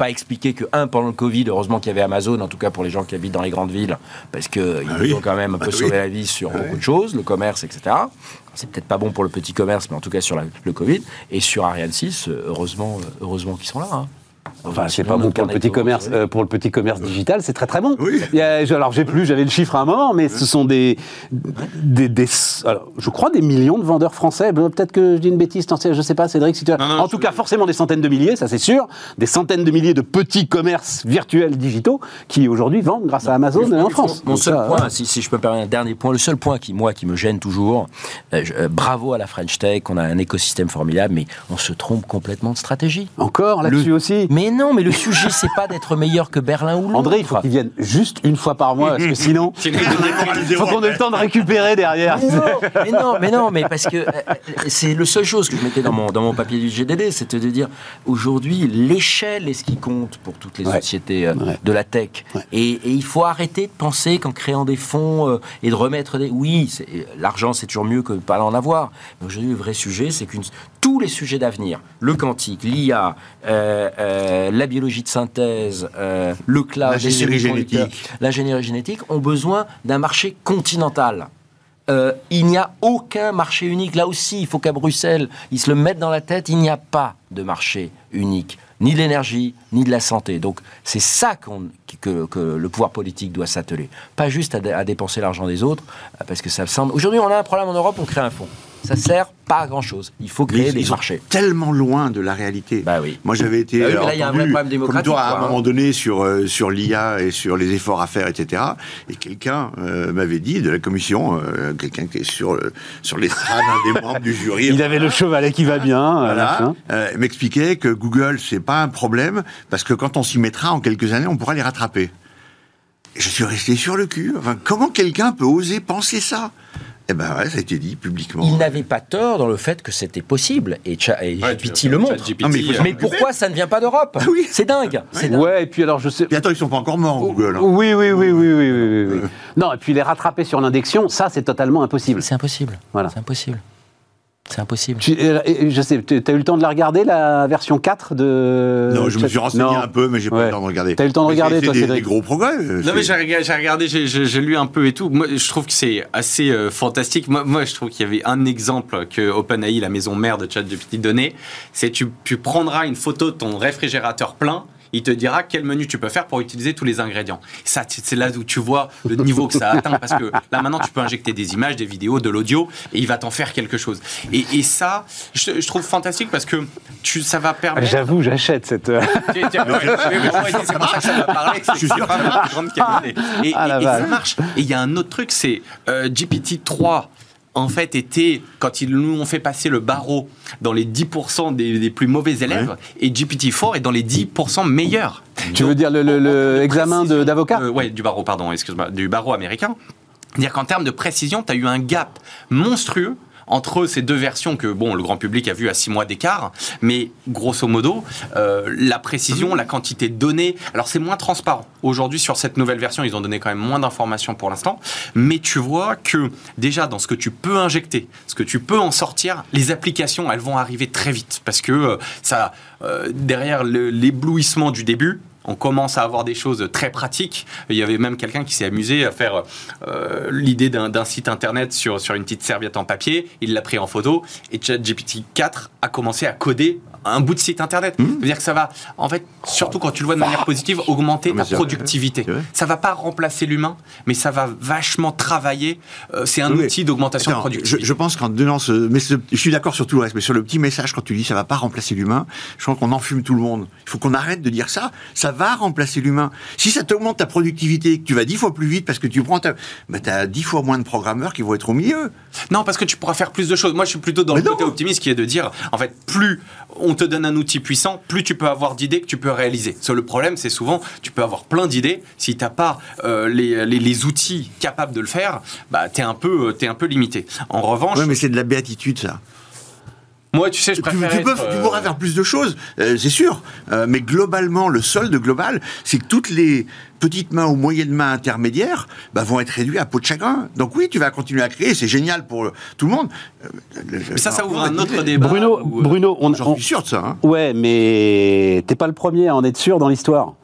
expliqué que, pendant le Covid, heureusement qu'il y avait Amazon, en tout cas pour les gens qui habitent dans les grandes villes, parce qu'ils ont quand même un peu sauvé la vie sur beaucoup de choses, le commerce, etc. C'est peut-être pas bon pour le petit commerce, mais en tout cas sur le Covid. Et sur Ariane 6, heureusement qu'ils sont là. Hein. Enfin, c'est pas bon pour le petit commerce. Pour le petit commerce digital, c'est très très bon. Oui. Alors, j'avais le chiffre à un moment, mais ce sont je crois des millions de vendeurs français. Peut-être que je dis une bêtise, je sais pas, Cédric. Si tu as... en tout cas, forcément des centaines de milliers, ça c'est sûr, des centaines de milliers de petits commerces virtuels digitaux qui aujourd'hui vendent grâce à Amazon en France. Mon seul point, si je peux parler un dernier point, le seul point qui me gêne toujours, bravo à la French Tech, on a un écosystème formidable, mais on se trompe complètement de stratégie. Encore là-dessus aussi. Mais non, mais le sujet, c'est pas d'être meilleur que Berlin ou Londres. André, il faut qu'ils viennent juste une fois par mois, parce que sinon, il faut qu'on ait le temps de récupérer derrière. Mais non, parce que c'est la seule chose que je mettais dans mon papier du GDD, c'était de dire, aujourd'hui, l'échelle est ce qui compte pour toutes les sociétés de la tech. Ouais. Et il faut arrêter de penser qu'en créant des fonds et de remettre des... Oui, l'argent, c'est toujours mieux que de ne pas en avoir. Mais aujourd'hui, le vrai sujet, c'est que tous les sujets d'avenir, le quantique, l'IA, la biologie de synthèse, le cloud, l'ingénierie génétique ont besoin d'un marché continental. Il n'y a aucun marché unique. Là aussi, il faut qu'à Bruxelles, ils se le mettent dans la tête, il n'y a pas de marché unique, ni de l'énergie, ni de la santé. Donc, c'est ça que le pouvoir politique doit s'atteler. Pas juste à dépenser l'argent des autres, parce que ça me semble... Aujourd'hui, on a un problème en Europe, on crée un fonds. ça sert pas à grand-chose. Il faut créer des marchés. Tellement loin de la réalité. Bah oui. Moi, j'avais été... oui, là, il y a un vrai problème démocratique. Comme toi, à un moment donné, sur l'IA et sur les efforts à faire, etc. Et quelqu'un m'avait dit, de la commission, quelqu'un qui est sur l'estrade, un des membres du jury... Il avait le chevalet qui va bien, voilà, m'expliquait que Google, c'est pas un problème, parce que quand on s'y mettra, en quelques années, on pourra les rattraper. Et je suis resté sur le cul. Enfin, comment quelqu'un peut oser penser ça ? Eh ben ouais, ça a été dit publiquement. Il n'avait pas tort dans le fait que c'était possible. Et ChatGPT le montre. Mais pourquoi ça ne vient pas d'Europe ? Oui. C'est dingue. Ouais, et puis alors je sais. Puis attends, ils sont pas encore morts, Google. Hein. Oui. Non, et puis les rattraper sur l'indexion, ça c'est totalement impossible. C'est impossible. Voilà. C'est impossible. C'est impossible. Je sais, t'as eu le temps de la regarder, la version 4 de... Non, je me suis renseigné un peu, mais j'ai pas eu le temps de regarder. T'as eu le temps de regarder, toi, Cédric? C'est des gros progrès. Non, mais j'ai regardé, j'ai lu un peu et tout. Moi, je trouve que c'est assez fantastique. Moi, je trouve qu'il y avait un exemple que OpenAI, la maison mère de ChatGPT, donnait. C'est tu prendras une photo de ton réfrigérateur plein, il te dira quel menu tu peux faire pour utiliser tous les ingrédients. Ça, c'est là où tu vois le niveau que ça atteint, parce que là, maintenant, tu peux injecter des images, des vidéos, de l'audio, et il va t'en faire quelque chose. Et ça, je trouve fantastique, parce que ça va permettre... J'avoue, j'achète cette... c'est pour ça que ça m'a parlé, que c'est pas mal de grande qualité. Et ça marche. Et il y a un autre truc, c'est GPT-3... en fait, était, quand ils nous ont fait passer le barreau dans les 10% des plus mauvais élèves, et GPT-4 est dans les 10% meilleurs. Tu veux dire le examen d'avocat ? Oui, du barreau, pardon, excuse-moi, du barreau américain. C'est-à-dire qu'en termes de précision, tu as eu un gap monstrueux entre ces deux versions que, bon, le grand public a vu à 6 mois d'écart, mais grosso modo, la précision, la quantité de données... Alors, c'est moins transparent. Aujourd'hui, sur cette nouvelle version, ils ont donné quand même moins d'informations pour l'instant, mais tu vois que, déjà, dans ce que tu peux injecter, ce que tu peux en sortir, les applications, elles vont arriver très vite, parce que ça... derrière l'éblouissement du début... on commence à avoir des choses très pratiques. Il y avait même quelqu'un qui s'est amusé à faire l'idée d'un site internet sur une petite serviette en papier. Il l'a pris en photo et ChatGPT 4 a commencé à coder un bout de site internet. Ça veut dire que ça va, en fait, surtout quand tu le vois de manière positive, augmenter ta productivité. Ça va pas remplacer l'humain, mais ça va vachement travailler. C'est un outil d'augmentation de productivité. Je pense qu'en donnant je suis d'accord sur tout le reste, mais sur le petit message, quand tu dis ça va pas remplacer l'humain, je crois qu'on enfume tout le monde. Il faut qu'on arrête de dire ça. Ça va remplacer l'humain. Si ça t'augmente ta productivité, que tu vas 10 fois plus vite parce que tu prends t'as 10 fois moins de programmeurs qui vont être au milieu. Non, parce que tu pourras faire plus de choses. Moi, je suis plutôt dans le côté optimiste qui est de dire, en fait, plus on te donne un outil puissant, plus tu peux avoir d'idées que tu peux réaliser. Parce que le problème, c'est souvent, tu peux avoir plein d'idées. Si t'as pas les outils capables de le faire, bah, t'es un peu limité. En revanche... Oui, mais c'est de la béatitude, ça. Moi, tu sais, je préfère tu pourras faire plus de choses, c'est sûr. Mais globalement, le solde global, c'est que toutes les petites mains ou moyennes mains intermédiaires vont être réduites à peau de chagrin. Donc oui, tu vas continuer à créer, c'est génial pour tout le monde. Mais ça ouvre un autre débat. Bruno, j'en suis sûr de ça. Hein. Ouais, mais t'es pas le premier à en être sûr dans l'histoire.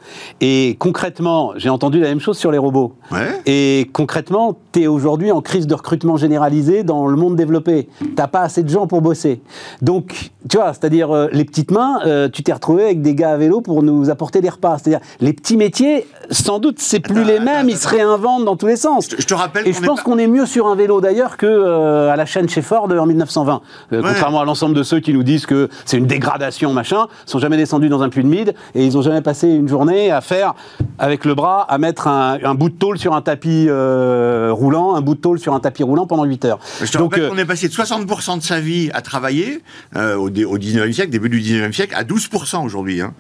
Et concrètement, j'ai entendu la même chose sur les robots. Ouais. Et concrètement, t'es aujourd'hui en crise de recrutement généralisé dans le monde développé. T'as pas assez de gens pour bosser. Donc, tu vois, c'est-à-dire les petites mains, tu t'es retrouvé avec des gars à vélo pour nous apporter des repas. C'est-à-dire, les petits métiers, sans doute, c'est plus les mêmes, ils se réinventent dans tous les sens. Je te rappelle. Et je pense qu'on est mieux sur un vélo d'ailleurs qu'à la chaîne chez Ford en 1920. Contrairement à l'ensemble de ceux qui nous disent que c'est une dégradation, machin, ils ne sont jamais descendus dans un puits de mide et ils n'ont jamais passé une journée à faire, avec le bras, à mettre un bout de tôle sur un tapis roulant, pendant 8 heures. Je te rappelle qu'on est passé de 60% de sa vie à travailler au 19e siècle, début du 19e siècle, à 12% aujourd'hui, hein.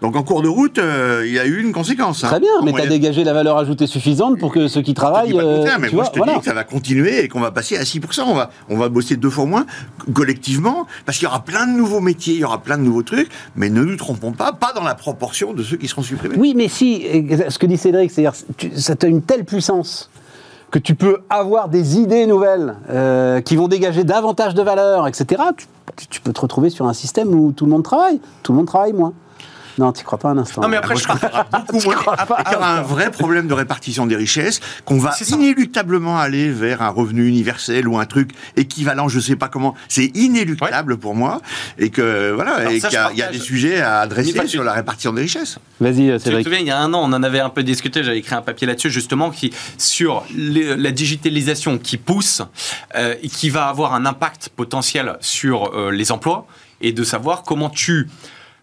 Donc en cours de route, il y a eu une conséquence. Très bien, mais t'as dégagé la valeur ajoutée suffisante pour que ceux qui travaillent... Je te dis pas le contraire, mais moi je te dis que ça va continuer et qu'on va passer à 6%. On va bosser 2 fois moins, collectivement, parce qu'il y aura plein de nouveaux métiers, il y aura plein de nouveaux trucs, mais ne nous trompons pas dans la proportion de ceux qui seront supprimés. Oui, mais si, ce que dit Cédric, c'est-à-dire ça t'a une telle puissance que tu peux avoir des idées nouvelles qui vont dégager davantage de valeur, etc. Tu peux te retrouver sur un système où tout le monde travaille moins. Non, tu crois pas un instant. Non, mais après, je crois qu'il y aura beaucoup moins. Il y aura un vrai problème de répartition des richesses, qu'on va inéluctablement aller vers un revenu universel ou un truc équivalent, je sais pas comment. C'est inéluctable pour moi, et que voilà, et qu'il y a des sujets à adresser sur la répartition des richesses. Vas-y, Cédric. Je me souviens, il y a un an, on en avait un peu discuté. J'avais écrit un papier là-dessus, justement, qui sur la digitalisation qui pousse, et qui va avoir un impact potentiel sur les emplois, et de savoir comment tu,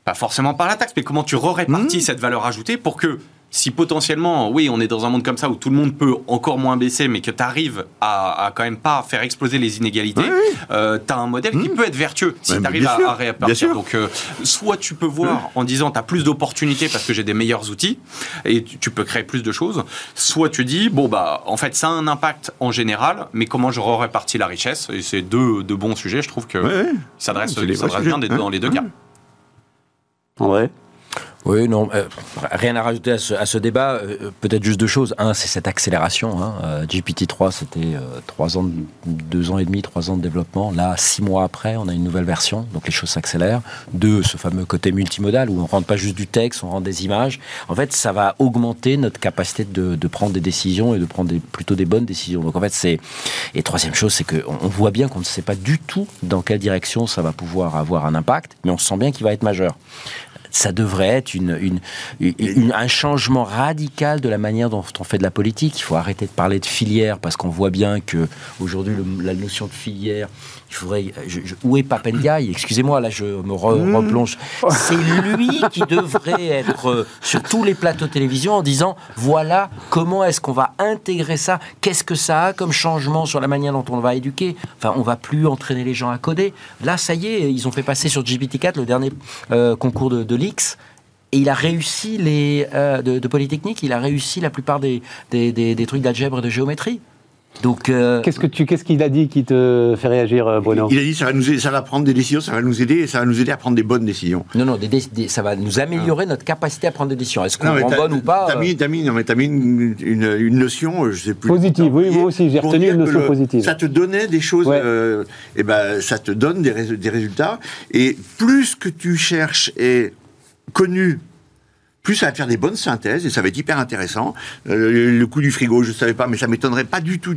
pas forcément par la taxe, mais comment tu répartis cette valeur ajoutée pour que, si potentiellement, oui, on est dans un monde comme ça où tout le monde peut encore moins baisser, mais que tu arrives à quand même pas faire exploser les inégalités, tu as un modèle qui peut être vertueux si tu arrives à répartir. Donc, soit tu peux voir en disant tu as plus d'opportunités parce que j'ai des meilleurs outils et tu peux créer plus de choses, soit tu dis, bon, bah, en fait, ça a un impact en général, mais comment je répartis la richesse? Et c'est deux bons sujets, je trouve, que s'adressent bien dans les deux cas. André ? Oui, non, rien à rajouter à ce débat. Peut-être juste deux choses. Un, c'est cette accélération. GPT-3, c'était 3 ans, 2 ans et demi, 3 ans de développement. Là, 6 mois après, on a une nouvelle version. Donc, les choses s'accélèrent. Deux, ce fameux côté multimodal où on ne rentre pas juste du texte, on rentre des images. En fait, ça va augmenter notre capacité de prendre des décisions et de prendre plutôt des bonnes décisions. Donc, en fait, c'est... Et troisième chose, c'est qu'on voit bien qu'on ne sait pas du tout dans quelle direction ça va pouvoir avoir un impact, mais on sent bien qu'il va être majeur. Ça devrait être un changement radical de la manière dont on fait de la politique. Il faut arrêter de parler de filière, parce qu'on voit bien qu'aujourd'hui, la notion de filière... Il faudrait... où est Papendiaï? Excusez-moi, là, je me replonge. C'est lui qui devrait être sur tous les plateaux de télévision en disant, voilà, comment est-ce qu'on va intégrer ça? Qu'est-ce que ça a comme changement sur la manière dont on va éduquer? Enfin, on ne va plus entraîner les gens à coder. Là, ça y est, ils ont fait passer sur GPT-4 le dernier concours de l'IX. Et il a réussi de Polytechnique, il a réussi la plupart des trucs d'algèbre et de géométrie. Donc, qu'est-ce qu'il a dit qui te fait réagir, Bruno? Il a dit ça va prendre des décisions, ça va nous aider, et ça va nous aider à prendre des bonnes décisions. Non, ça va nous améliorer notre capacité à prendre des décisions. Est-ce qu'on prend bonne ou pas? T'as mis une notion, je sais plus. Positive, oui, moi aussi, j'ai retenu une notion positive. Ça te donnait des choses, et ben ça te donne des résultats, et plus que tu cherches est connu, plus ça va faire des bonnes synthèses, et ça va être hyper intéressant. Le coup du frigo, je ne savais pas, mais ça ne m'étonnerait pas du tout,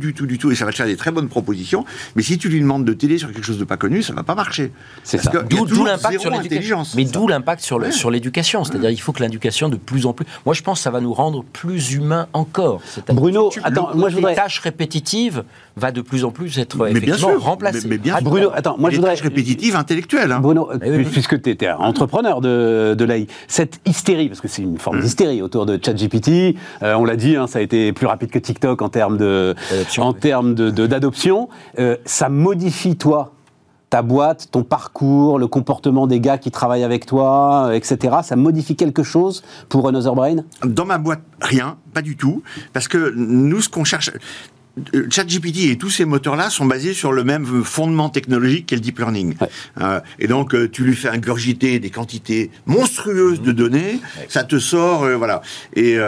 et ça va te faire des très bonnes propositions. Mais si tu lui demandes de t'aider sur quelque chose de pas connu, ça ne va pas marcher. C'est ça. D'où l'impact sur l'éducation. Mais d'où l'impact sur l'éducation. C'est-à-dire qu'il faut que l'éducation, de plus en plus... Moi, je pense que ça va nous rendre plus humains encore. Bruno, les tâches répétitives va de plus en plus être effectivement remplacées. Mais bien sûr. Bruno, attends, moi je voudrais... Les tâches répétitives intellectuelles. Bruno, puisque tu étais entrepreneur de l'AI, cette hystérie, parce que c'est une forme d'hystérie autour de ChatGPT. On l'a dit, ça a été plus rapide que TikTok en termes d'adoption. Ça modifie, toi, ta boîte, ton parcours, le comportement des gars qui travaillent avec toi, etc. Ça modifie quelque chose pour Another Brain? Dans ma boîte, rien, pas du tout. Parce que nous, ce qu'on cherche... ChatGPT et tous ces moteurs-là sont basés sur le même fondement technologique qu'est le deep learning. Ouais. Et donc, tu lui fais ingurgiter des quantités monstrueuses de données, ça te sort, et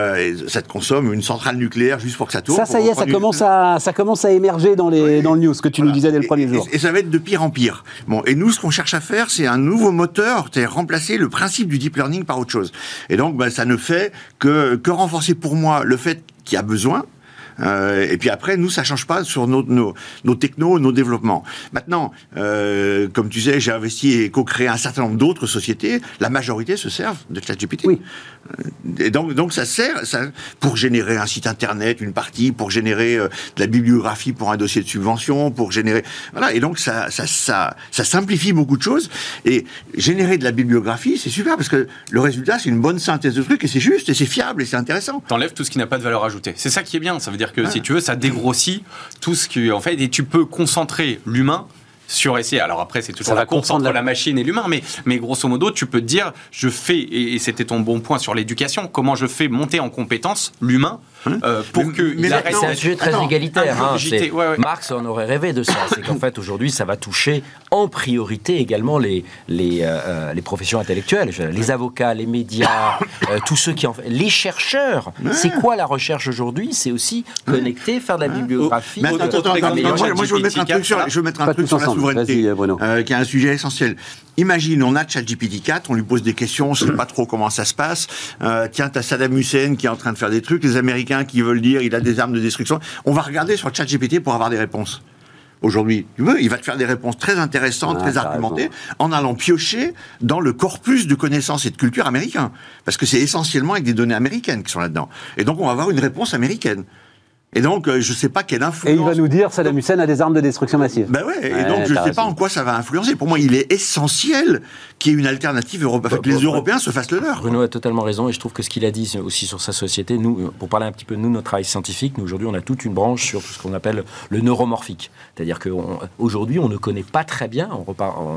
ça te consomme une centrale nucléaire juste pour que ça tourne. Ça y est, ça commence à émerger dans le news, que tu nous disais dès le premier jour. Et ça va être de pire en pire. Bon, et nous, ce qu'on cherche à faire, c'est un nouveau moteur, c'est remplacer le principe du deep learning par autre chose. Et donc, ça ne fait que renforcer pour moi le fait qu'il y a besoin. Et puis après, nous, ça change pas sur nos technos, nos développements. Maintenant, comme tu sais, j'ai investi et co-créé un certain nombre d'autres sociétés. La majorité se servent de ChatGPT. Oui. Et donc ça sert pour générer un site internet, une partie, pour générer de la bibliographie pour un dossier de subvention, pour générer... Voilà, et donc ça simplifie beaucoup de choses. Et générer de la bibliographie, c'est super, parce que le résultat, c'est une bonne synthèse de trucs, et c'est juste, et c'est fiable, et c'est intéressant. T'enlèves tout ce qui n'a pas de valeur ajoutée. C'est ça qui est bien, ça veut dire que si tu veux, ça dégrossit tout ce qui en fait, et tu peux concentrer l'humain sur essayer. Alors après, c'est toujours la course entre la machine et l'humain, mais grosso modo, tu peux te dire, je fais, et c'était ton bon point sur l'éducation, comment je fais monter en compétence l'humain pour que... C'est un sujet très égalitaire. Marx en aurait rêvé de ça. C'est qu'en fait, aujourd'hui, ça va toucher en priorité également les professions intellectuelles. Les avocats, les médias, tous ceux qui... Les chercheurs. C'est quoi la recherche aujourd'hui? C'est aussi connecter, faire de la bibliographie. Moi, je veux mettre un truc sur la souveraineté, qui est un sujet essentiel. Imagine, on a ChatGPT 4, on lui pose des questions, on ne sait pas trop comment ça se passe. Tiens, t'as Saddam Hussein qui est en train de faire des trucs, les Américains qui veulent dire il a des armes de destruction. On va regarder sur ChatGPT pour avoir des réponses. Aujourd'hui, tu veux, il va te faire des réponses très intéressantes, très argumentées, en allant piocher dans le corpus de connaissances et de culture américain. Parce que c'est essentiellement avec des données américaines qui sont là-dedans. Et donc, on va avoir une réponse américaine. Et donc, je ne sais pas quelle influence... Et il va nous dire, Saddam Hussein a des armes de destruction massive. Ben ouais, et donc je ne sais pas en quoi ça va influencer. Pour moi, il est essentiel qu'il y ait une alternative européenne, que les Européens se fassent le leur. Bruno a totalement raison, et je trouve que ce qu'il a dit aussi sur sa société, nous, pour parler un petit peu de notre travail scientifique, nous, aujourd'hui, on a toute une branche sur tout ce qu'on appelle le neuromorphique. C'est-à-dire qu'aujourd'hui, on ne connaît pas très bien, on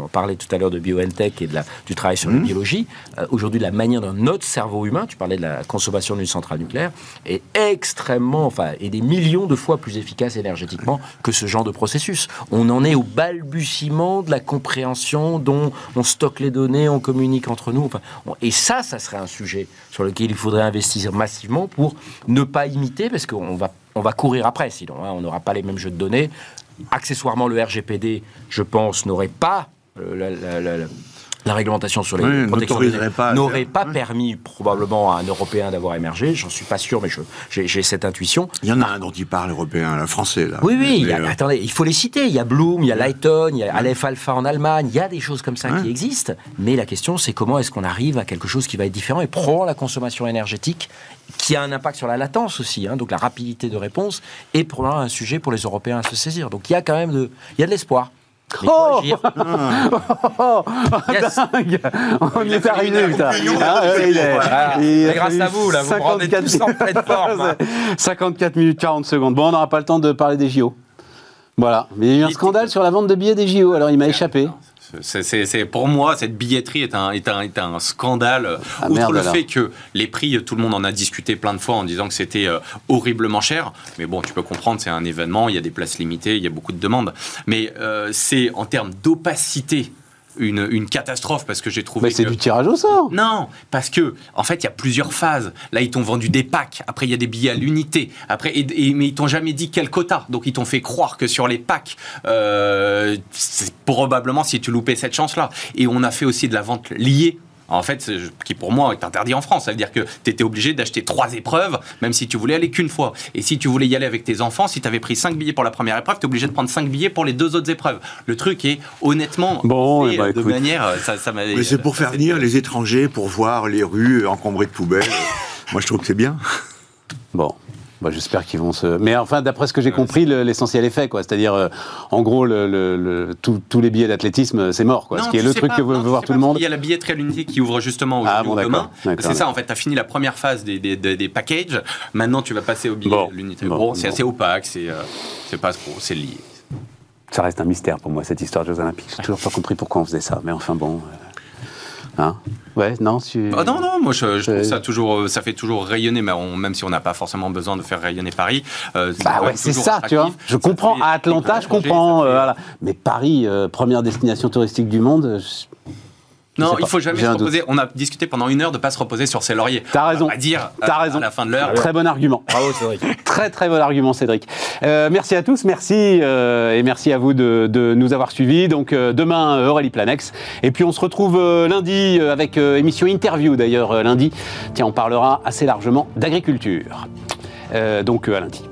parlait tout à l'heure de BioNTech et du travail sur la biologie, aujourd'hui, la manière dont notre cerveau humain, tu parlais de la consommation d'une centrale nucléaire, est extrêmement... Enfin, et des millions de fois plus efficace énergétiquement que ce genre de processus. On en est au balbutiement de la compréhension dont on stocke les données, on communique entre nous. Enfin, et ça serait un sujet sur lequel il faudrait investir massivement pour ne pas imiter, parce qu'on va courir après, sinon on n'aura pas les mêmes jeux de données. Accessoirement, le RGPD, je pense, n'aurait pas... La réglementation sur les protections n'aurait pas permis probablement à un Européen d'avoir émergé. J'en suis pas sûr, mais j'ai cette intuition. Il y en a un dont il parle, européen, là, français. Là. Oui, oui. Attendez, il faut les citer. Il y a Bloom, il y a Lighton, il y a Aleph Alpha en Allemagne. Il y a des choses comme ça qui existent. Mais la question, c'est comment est-ce qu'on arrive à quelque chose qui va être différent et prend la consommation énergétique, qui a un impact sur la latence aussi, donc la rapidité de réponse, est probablement un sujet pour les Européens à se saisir. Donc il y a quand même de l'espoir. Oh, yes. On est arrivé, putain. Grâce à vous, là, vous me rendez tous en pleine forme. Hein. 54 minutes 40 secondes. Bon, on n'aura pas le temps de parler des JO. Voilà. Mais il y a eu un scandale sur la vente de billets des JO, alors il m'a échappé. Pour moi, cette billetterie est un scandale. Outre le fait que les prix, tout le monde en a discuté plein de fois en disant que c'était horriblement cher. Mais bon, tu peux comprendre, c'est un événement, il y a des places limitées, il y a beaucoup de demandes. Mais c'est en termes d'opacité. Une catastrophe, parce que j'ai trouvé... Mais c'est du tirage au sort. Non, parce que en fait, il y a plusieurs phases. Là, ils t'ont vendu des packs. Après, il y a des billets à l'unité. Après, mais ils t'ont jamais dit quel quota. Donc, ils t'ont fait croire que sur les packs, c'est probablement si tu loupais cette chance-là. Et on a fait aussi de la vente liée. En fait, qui pour moi est interdit en France. Ça veut dire que tu étais obligé d'acheter 3 épreuves, même si tu voulais aller qu'une fois. Et si tu voulais y aller avec tes enfants, si tu avais pris 5 billets pour la première épreuve, tu es obligé de prendre 5 billets pour les 2 autres épreuves. Le truc est honnêtement fait de manière... Ça m'avait... Mais c'est pour faire venir les étrangers, pour voir les rues encombrées de poubelles. Moi, je trouve que c'est bien. Bon... Bah, j'espère qu'ils vont se... Mais enfin, d'après ce que j'ai compris, l'essentiel est fait, quoi. C'est-à-dire, en gros, tous les billets d'athlétisme, c'est mort, quoi. Non, ce qui est le truc que veut voir tout le monde. Il y a la billetterie à l'unité qui ouvre justement demain. C'est ça, en fait, tu as fini la première phase des packages. Maintenant, tu vas passer au billet à l'unité. C'est assez opaque, c'est pas trop, c'est lié. Ça reste un mystère pour moi, cette histoire des Jeux Olympiques. J'ai toujours pas compris pourquoi on faisait ça, mais enfin bon... Hein ouais, non, non, moi je trouve ça toujours, ça fait toujours rayonner, mais même si on n'a pas forcément besoin de faire rayonner Paris. Bah ouais, c'est ça, attractif. Tu vois. Je comprends, à Atlanta, je comprends. Voilà. Mais Paris, première destination touristique du monde. Non, il ne faut jamais se reposer. On a discuté pendant 1 heure de ne pas se reposer sur ses lauriers. T'as raison. T'as raison. À la fin de l'heure. Très bon argument. Bravo, Cédric. Très bon argument, Cédric. Merci à tous. Merci et merci à vous de nous avoir suivis. Donc demain, Aurélie Planex. Et puis on se retrouve lundi avec émission interview d'ailleurs lundi. Tiens, on parlera assez largement d'agriculture. Donc à lundi.